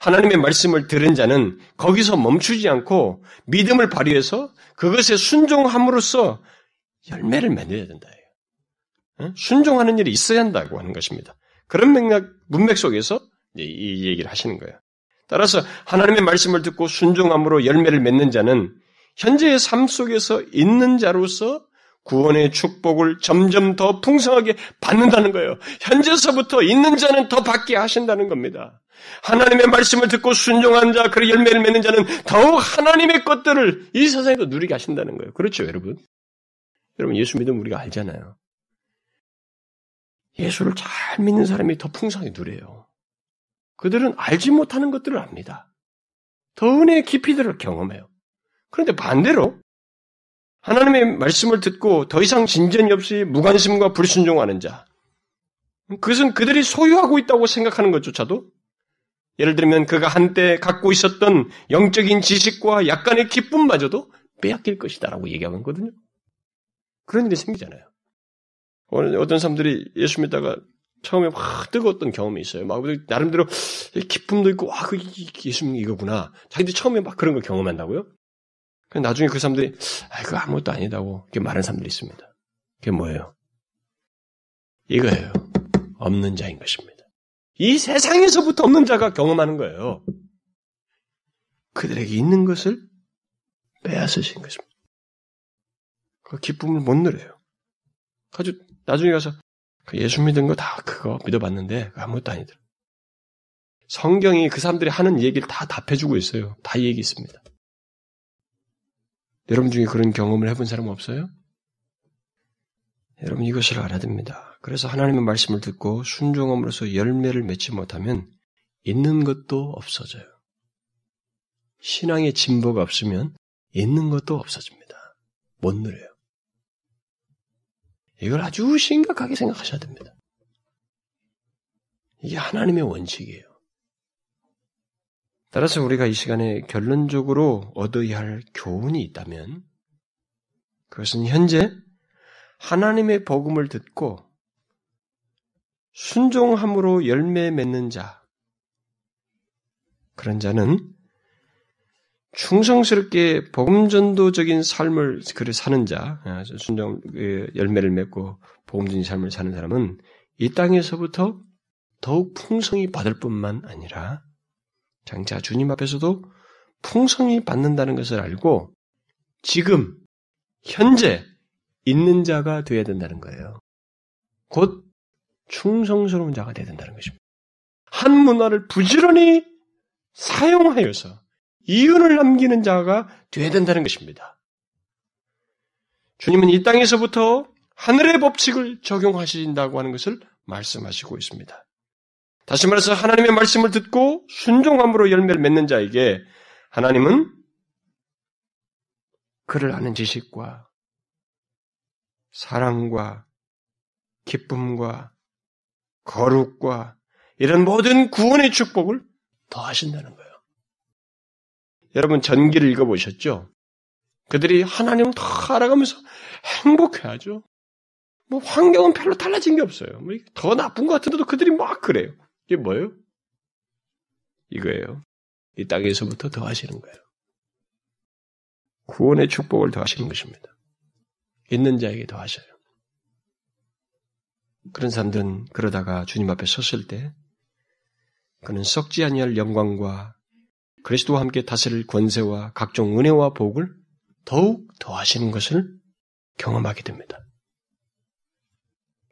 하나님의 말씀을 들은 자는 거기서 멈추지 않고 믿음을 발휘해서 그것에 순종함으로써 열매를 맺어야 된다. 순종하는 일이 있어야 한다고 하는 것입니다. 그런 문맥 속에서 이 얘기를 하시는 거예요. 따라서 하나님의 말씀을 듣고 순종함으로 열매를 맺는 자는 현재의 삶 속에서 있는 자로서 구원의 축복을 점점 더 풍성하게 받는다는 거예요. 현재서부터 있는 자는 더 받게 하신다는 겁니다. 하나님의 말씀을 듣고 순종한 자, 그 열매를 맺는 자는 더욱 하나님의 것들을 이 세상에도 누리게 하신다는 거예요. 그렇죠, 여러분? 여러분, 예수 믿으면 우리가 알잖아요. 예수를 잘 믿는 사람이 더 풍성히 누려요. 그들은 알지 못하는 것들을 압니다. 더 은혜의 깊이들을 경험해요. 그런데 반대로 하나님의 말씀을 듣고 더 이상 진전이 없이 무관심과 불순종하는 자, 그것은 그들이 소유하고 있다고 생각하는 것조차도 예를 들면 그가 한때 갖고 있었던 영적인 지식과 약간의 기쁨마저도 빼앗길 것이다라고 얘기하고 있거든요. 그런 일이 생기잖아요. 어떤 사람들이 예수 믿다가 처음에 확 뜨거웠던 경험이 있어요. 막 나름대로 기쁨도 있고 와, 그 예수님 이거구나. 자기들 처음에 막 그런 걸 경험한다고요? 나중에 그 사람들이 아, 그거 아무것도 아니다고 이렇게 말하는 사람들이 있습니다. 그게 뭐예요? 이거예요. 없는 자인 것입니다. 이 세상에서부터 없는 자가 경험하는 거예요. 그들에게 있는 것을 빼앗으신 것입니다. 그 기쁨을 못 누려요. 아주 나중에 가서 그 예수 믿은 거 다 그거 믿어봤는데 아무것도 아니더라. 성경이 그 사람들이 하는 얘기를 다 답해주고 있어요. 다 얘기 있습니다. 여러분 중에 그런 경험을 해본 사람 없어요? 여러분 이것을 알아야 됩니다. 그래서 하나님의 말씀을 듣고 순종함으로써 열매를 맺지 못하면 있는 것도 없어져요. 신앙의 진보가 없으면 있는 것도 없어집니다. 못 누려요. 이걸 아주 심각하게 생각하셔야 됩니다. 이게 하나님의 원칙이에요. 따라서 우리가 이 시간에 결론적으로 얻어야 할 교훈이 있다면 그것은 현재 하나님의 복음을 듣고 순종함으로 열매 맺는 자, 그런 자는 충성스럽게 복음전도적인 삶을 사는 자, 순종 열매를 맺고 복음적인 삶을 사는 사람은 이 땅에서부터 더욱 풍성히 받을 뿐만 아니라 장차 주님 앞에서도 풍성히 받는다는 것을 알고 지금, 현재 있는 자가 되어야 된다는 거예요. 곧 충성스러운 자가 되어야 된다는 것입니다. 한 문화를 부지런히 사용하여서 이윤을 남기는 자가 되어야 된다는 것입니다. 주님은 이 땅에서부터 하늘의 법칙을 적용하신다고 하는 것을 말씀하시고 있습니다. 다시 말해서 하나님의 말씀을 듣고 순종함으로 열매를 맺는 자에게 하나님은 그를 아는 지식과 사랑과 기쁨과 거룩과 이런 모든 구원의 축복을 더하신다는 거예요. 여러분 전기를 읽어보셨죠? 그들이 하나님을 더 알아가면서 행복해하죠. 뭐 환경은 별로 달라진 게 없어요. 뭐 더 나쁜 것 같은데도 그들이 막 그래요. 이게 뭐예요? 이거예요. 이 땅에서부터 더하시는 거예요. 구원의 축복을 더하시는 것입니다. 있는 자에게 더하셔요. 그런 사람들은 그러다가 주님 앞에 섰을 때 그는 썩지 아니할 영광과 그리스도와 함께 다스릴 권세와 각종 은혜와 복을 더욱 더하시는 것을 경험하게 됩니다.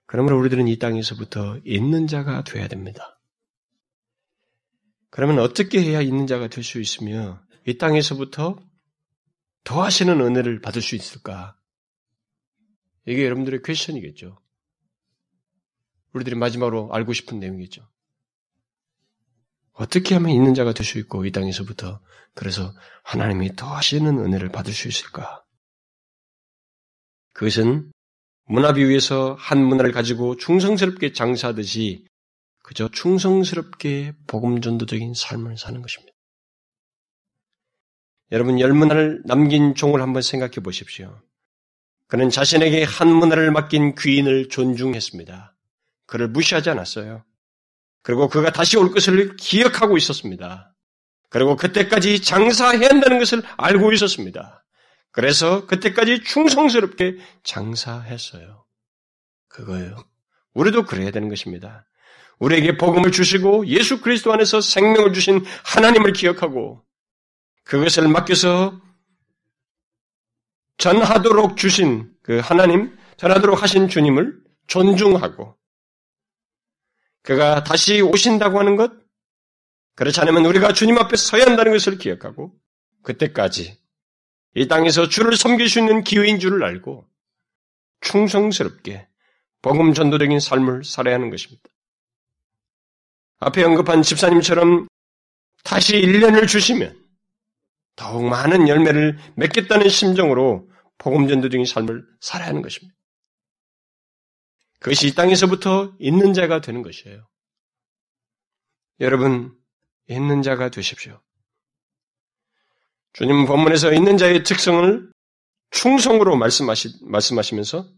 그러므로 우리들은 이 땅에서부터 있는 자가 되어야 됩니다. 그러면 어떻게 해야 있는 자가 될 수 있으며 이 땅에서부터 더하시는 은혜를 받을 수 있을까? 이게 여러분들의 퀘스천이겠죠. 우리들이 마지막으로 알고 싶은 내용이겠죠. 어떻게 하면 있는 자가 될 수 있고 이 땅에서부터 그래서 하나님이 더하시는 은혜를 받을 수 있을까? 그것은 문화비 위에서 한 문화를 가지고 충성스럽게 장사하듯이 그저 충성스럽게 복음전도적인 삶을 사는 것입니다. 여러분 열문화를 남긴 종을 한번 생각해 보십시오. 그는 자신에게 한 문화를 맡긴 귀인을 존중했습니다. 그를 무시하지 않았어요. 그리고 그가 다시 올 것을 기억하고 있었습니다. 그리고 그때까지 장사해야 한다는 것을 알고 있었습니다. 그래서 그때까지 충성스럽게 장사했어요. 그거예요. 우리도 그래야 되는 것입니다. 우리에게 복음을 주시고 예수 그리스도 안에서 생명을 주신 하나님을 기억하고 그것을 맡겨서 전하도록 주신 그 하나님, 전하도록 하신 주님을 존중하고 그가 다시 오신다고 하는 것, 그렇지 않으면 우리가 주님 앞에 서야 한다는 것을 기억하고 그때까지 이 땅에서 주를 섬길 수 있는 기회인 줄을 알고 충성스럽게 복음 전도적인 삶을 살아야 하는 것입니다. 앞에 언급한 집사님처럼 다시 1년을 주시면 더욱 많은 열매를 맺겠다는 심정으로 복음전도적인 삶을 살아야 하는 것입니다. 그것이 이 땅에서부터 있는 자가 되는 것이에요. 여러분, 있는 자가 되십시오. 주님 본문에서 있는 자의 특성을 충성으로 말씀하시면서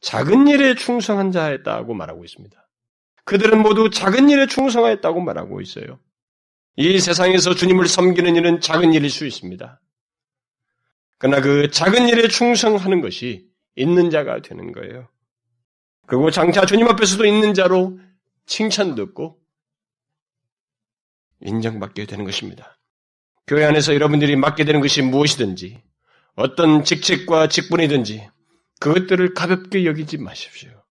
작은 일에 충성한 자였다고 말하고 있습니다. 그들은 모두 작은 일에 충성하였다고 말하고 있어요. 이 세상에서 주님을 섬기는 일은 작은 일일 수 있습니다. 그러나 그 작은 일에 충성하는 것이 있는 자가 되는 거예요. 그리고 장차 주님 앞에서도 있는 자로 칭찬듣고 인정받게 되는 것입니다. 교회 안에서 여러분들이 맡게 되는 것이 무엇이든지 어떤 직책과 직분이든지 그것들을 가볍게 여기지 마십시오.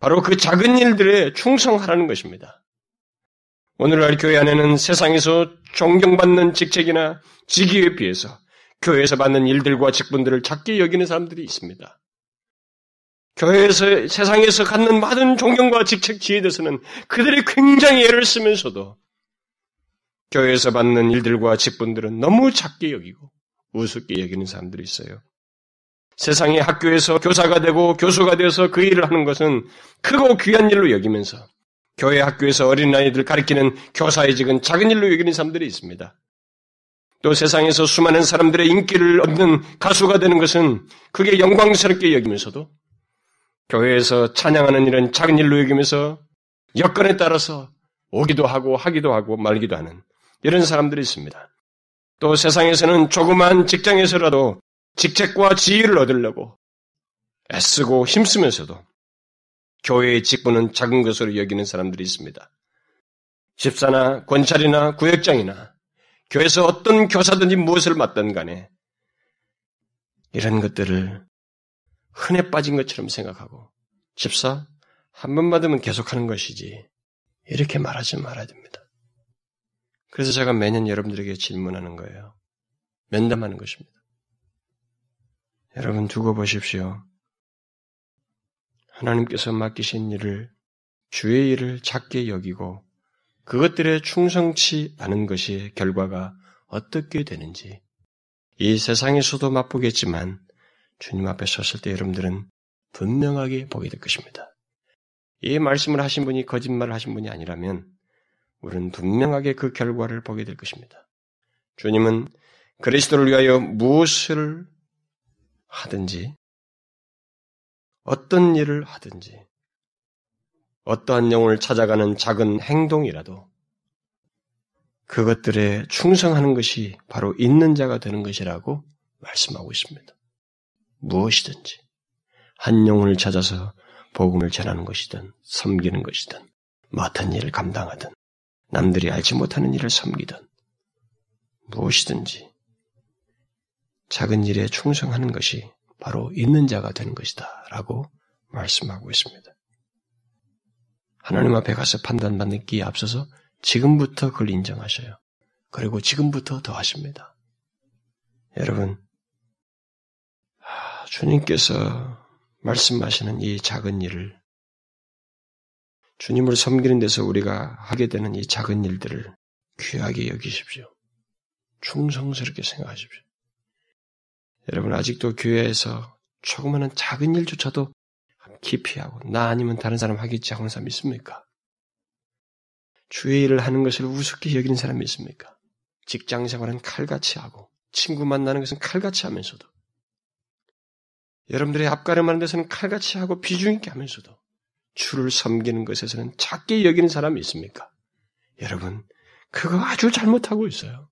바로 그 작은 일들에 충성하라는 것입니다. 오늘날 교회 안에는 세상에서 존경받는 직책이나 직위에 비해서 교회에서 받는 일들과 직분들을 작게 여기는 사람들이 있습니다. 교회에서 세상에서 갖는 많은 존경과 직책 지혜에 대해서는 그들이 굉장히 애를 쓰면서도 교회에서 받는 일들과 직분들은 너무 작게 여기고 우습게 여기는 사람들이 있어요. 세상의 학교에서 교사가 되고 교수가 되어서 그 일을 하는 것은 크고 귀한 일로 여기면서 교회 학교에서 어린아이들 가르치는 교사의 직은 작은 일로 여기는 사람들이 있습니다. 또 세상에서 수많은 사람들의 인기를 얻는 가수가 되는 것은 그게 영광스럽게 여기면서도 교회에서 찬양하는 일은 작은 일로 여기면서 여건에 따라서 오기도 하고 하기도 하고 말기도 하는 이런 사람들이 있습니다. 또 세상에서는 조그만 직장에서라도 직책과 지위를 얻으려고 애쓰고 힘쓰면서도 교회의 직분은 작은 것으로 여기는 사람들이 있습니다. 집사나 권찰이나 구역장이나 교회에서 어떤 교사든지 무엇을 맡든 간에 이런 것들을 흔해 빠진 것처럼 생각하고 집사 한 번 받으면 계속하는 것이지 이렇게 말하지 말아야 됩니다. 그래서 제가 매년 여러분들에게 질문하는 거예요. 면담하는 것입니다. 여러분 두고 보십시오. 하나님께서 맡기신 일을 주의 일을 작게 여기고 그것들에 충성치 않은 것이 결과가 어떻게 되는지 이 세상에서도 맛보겠지만 주님 앞에 섰을 때 여러분들은 분명하게 보게 될 것입니다. 이 말씀을 하신 분이 거짓말을 하신 분이 아니라면 우리는 분명하게 그 결과를 보게 될 것입니다. 주님은 그리스도를 위하여 무엇을 하든지 어떤 일을 하든지 어떠한 영혼을 찾아가는 작은 행동이라도 그것들에 충성하는 것이 바로 있는 자가 되는 것이라고 말씀하고 있습니다. 무엇이든지 한 영혼을 찾아서 복음을 전하는 것이든 섬기는 것이든 맡은 일을 감당하든 남들이 알지 못하는 일을 섬기든 무엇이든지 작은 일에 충성하는 것이 바로 있는 자가 되는 것이다 라고 말씀하고 있습니다. 하나님 앞에 가서 판단받는 끼에 앞서서 지금부터 그걸 인정하셔요. 그리고 지금부터 더 하십니다. 여러분 주님께서 말씀하시는 이 작은 일을 주님을 섬기는 데서 우리가 하게 되는 이 작은 일들을 귀하게 여기십시오. 충성스럽게 생각하십시오. 여러분 아직도 교회에서 조그마한 작은 일조차도 기피하고 나 아니면 다른 사람 하겠지 하는 사람이 있습니까? 주의 일을 하는 것을 우습게 여기는 사람이 있습니까? 직장생활은 칼같이 하고 친구 만나는 것은 칼같이 하면서도 여러분들의 앞가름하는 데서는 칼같이 하고 비중 있게 하면서도 주를 섬기는 것에서는 작게 여기는 사람이 있습니까? 여러분 그거 아주 잘못하고 있어요.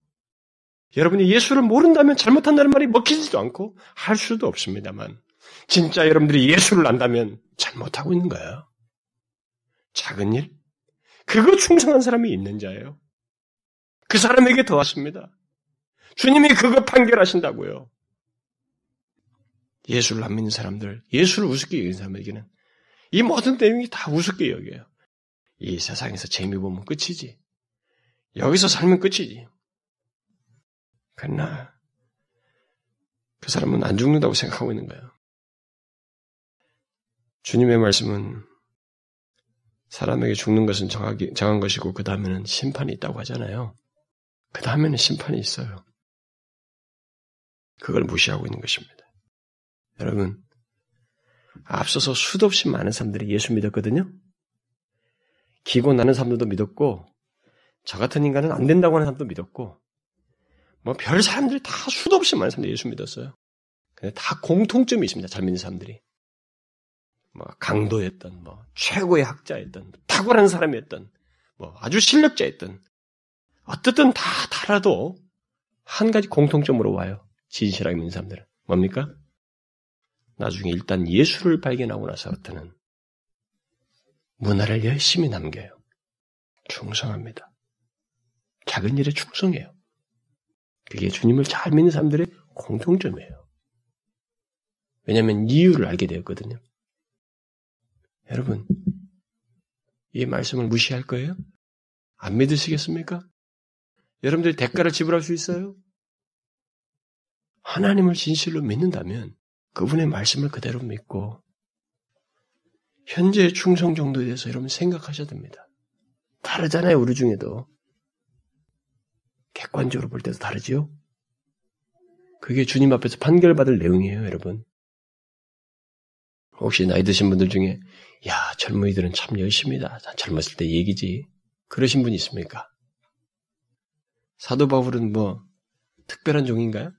여러분이 예수를 모른다면 잘못한다는 말이 먹히지도 않고 할 수도 없습니다만 진짜 여러분들이 예수를 안다면 잘못하고 있는 거예요. 작은 일? 그거 충성한 사람이 있는 자예요. 그 사람에게 더 왔습니다. 주님이 그거 판결하신다고요. 예수를 안 믿는 사람들, 예수를 우습게 여기는 사람에게는 이 모든 내용이 다 우습게 여겨요. 이 세상에서 재미 보면 끝이지. 여기서 살면 끝이지. 그러나 그 사람은 안 죽는다고 생각하고 있는 거예요. 주님의 말씀은 사람에게 죽는 것은 정한 것이고 그 다음에는 심판이 있다고 하잖아요. 그 다음에는 심판이 있어요. 그걸 무시하고 있는 것입니다. 여러분, 앞서서 수도 없이 많은 사람들이 예수 믿었거든요. 기고 나는 사람들도 믿었고 저 같은 인간은 안 된다고 하는 사람도 믿었고 뭐 별 사람들이 다 수도 없이 많은 사람들이 예수 믿었어요. 근데 다 공통점이 있습니다. 잘 믿는 사람들이. 뭐 강도였던, 뭐 최고의 학자였던, 탁월한 사람이었던, 뭐 아주 실력자였던, 어쨌든 다 달라도 한 가지 공통점으로 와요. 진실하게 믿는 사람들은 뭡니까? 나중에 일단 예수를 발견하고 나서부터는 문화를 열심히 남겨요. 충성합니다. 작은 일에 충성해요. 그게 주님을 잘 믿는 사람들의 공통점이에요. 왜냐하면 이유를 알게 되었거든요. 여러분, 이 말씀을 무시할 거예요? 안 믿으시겠습니까? 여러분들이 대가를 지불할 수 있어요? 하나님을 진실로 믿는다면 그분의 말씀을 그대로 믿고 현재의 충성 정도에 대해서 여러분 생각하셔야 됩니다. 다르잖아요. 우리 중에도. 객관적으로 볼 때도 다르지요? 그게 주님 앞에서 판결받을 내용이에요. 여러분. 혹시 나이 드신 분들 중에 야, 젊은이들은 참 열심이다. 젊었을 때 얘기지. 그러신 분이 있습니까? 사도 바울은 뭐 특별한 종인가요?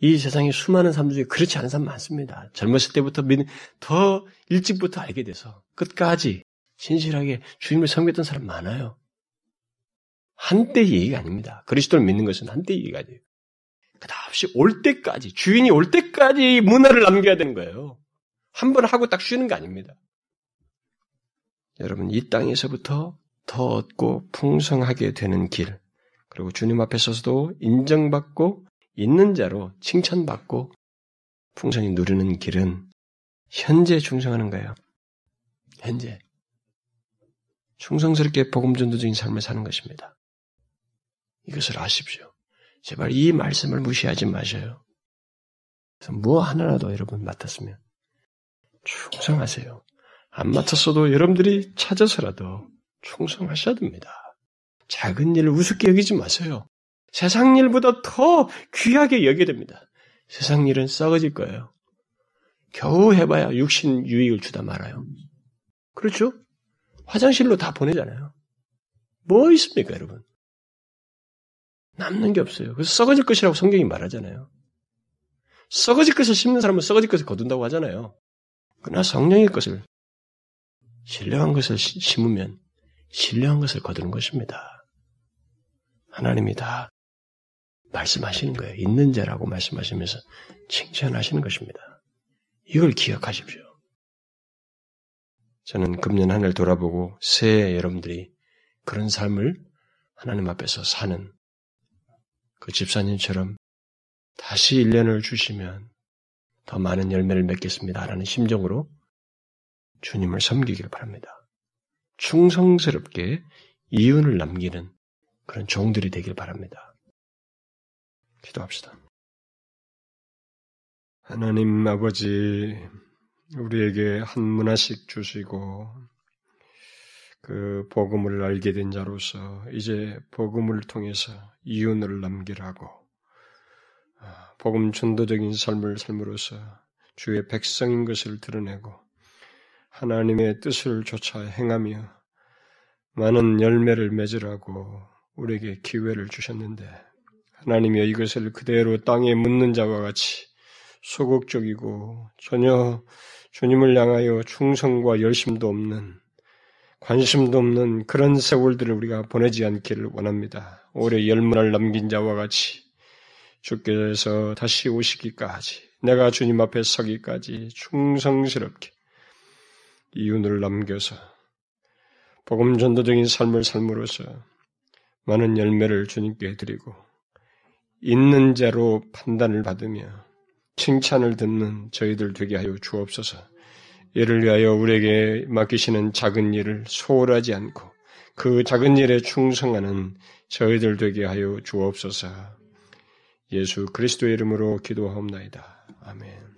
이 세상에 수많은 사람들 중에 그렇지 않은 사람 많습니다. 젊었을 때부터 더 일찍부터 알게 돼서 끝까지 진실하게 주님을 섬겼던 사람 많아요. 한때의 얘기가 아닙니다. 그리스도를 믿는 것은 한때의 얘기가 아니에요. 끝없이 올 때까지, 주인이 올 때까지 문화를 남겨야 되는 거예요. 한 번 하고 딱 쉬는 거 아닙니다. 여러분, 이 땅에서부터 더 얻고 풍성하게 되는 길, 그리고 주님 앞에 서서도 인정받고 있는 자로 칭찬받고 풍성히 누리는 길은 현재 충성하는 거예요. 현재. 충성스럽게 복음전도적인 삶을 사는 것입니다. 이것을 아십시오. 제발 이 말씀을 무시하지 마셔요. 그래서 뭐 하나라도 여러분 맡았으면 충성하세요. 안 맡았어도 여러분들이 찾아서라도 충성하셔야 됩니다. 작은 일을 우습게 여기지 마세요. 세상 일보다 더 귀하게 여겨야 됩니다. 세상 일은 썩어질 거예요. 겨우 해봐야 육신 유익을 주다 말아요. 그렇죠? 화장실로 다 보내잖아요. 뭐 있습니까, 여러분? 남는 게 없어요. 그래서 썩어질 것이라고 성경이 말하잖아요. 썩어질 것을 심는 사람은 썩어질 것을 거둔다고 하잖아요. 그러나 성령의 것을, 신령한 것을 심으면 신령한 것을 거두는 것입니다. 하나님이 다 말씀하시는 거예요. 있는 자라고 말씀하시면서 칭찬하시는 것입니다. 이걸 기억하십시오. 저는 금년 한 해를 돌아보고 새해 여러분들이 그런 삶을 하나님 앞에서 사는 그 집사님처럼 다시 1년을 주시면 더 많은 열매를 맺겠습니다라는 심정으로 주님을 섬기길 바랍니다. 충성스럽게 이윤을 남기는 그런 종들이 되길 바랍니다. 기도합시다. 하나님 아버지, 우리에게 한 문화씩 주시고 그 복음을 알게 된 자로서 이제 복음을 통해서 이윤을 남기라고 복음 전도적인 삶을 삶으로써 주의 백성인 것을 드러내고 하나님의 뜻을 조차 행하며 많은 열매를 맺으라고 우리에게 기회를 주셨는데 하나님이여, 이것을 그대로 땅에 묻는 자와 같이 소극적이고 전혀 주님을 향하여 충성과 열심도 없는, 관심도 없는 그런 세월들을 우리가 보내지 않기를 원합니다. 올해 열문을 남긴 자와 같이 주께서 다시 오시기까지, 내가 주님 앞에 서기까지 충성스럽게 이윤을 남겨서 복음 전도적인 삶을 삶으로써 많은 열매를 주님께 드리고 있는 자로 판단을 받으며 칭찬을 듣는 저희들 되게 하여 주옵소서. 이를 위하여 우리에게 맡기시는 작은 일을 소홀하지 않고 그 작은 일에 충성하는 저희들 되게 하여 주옵소서. 예수 그리스도의 이름으로 기도하옵나이다. 아멘.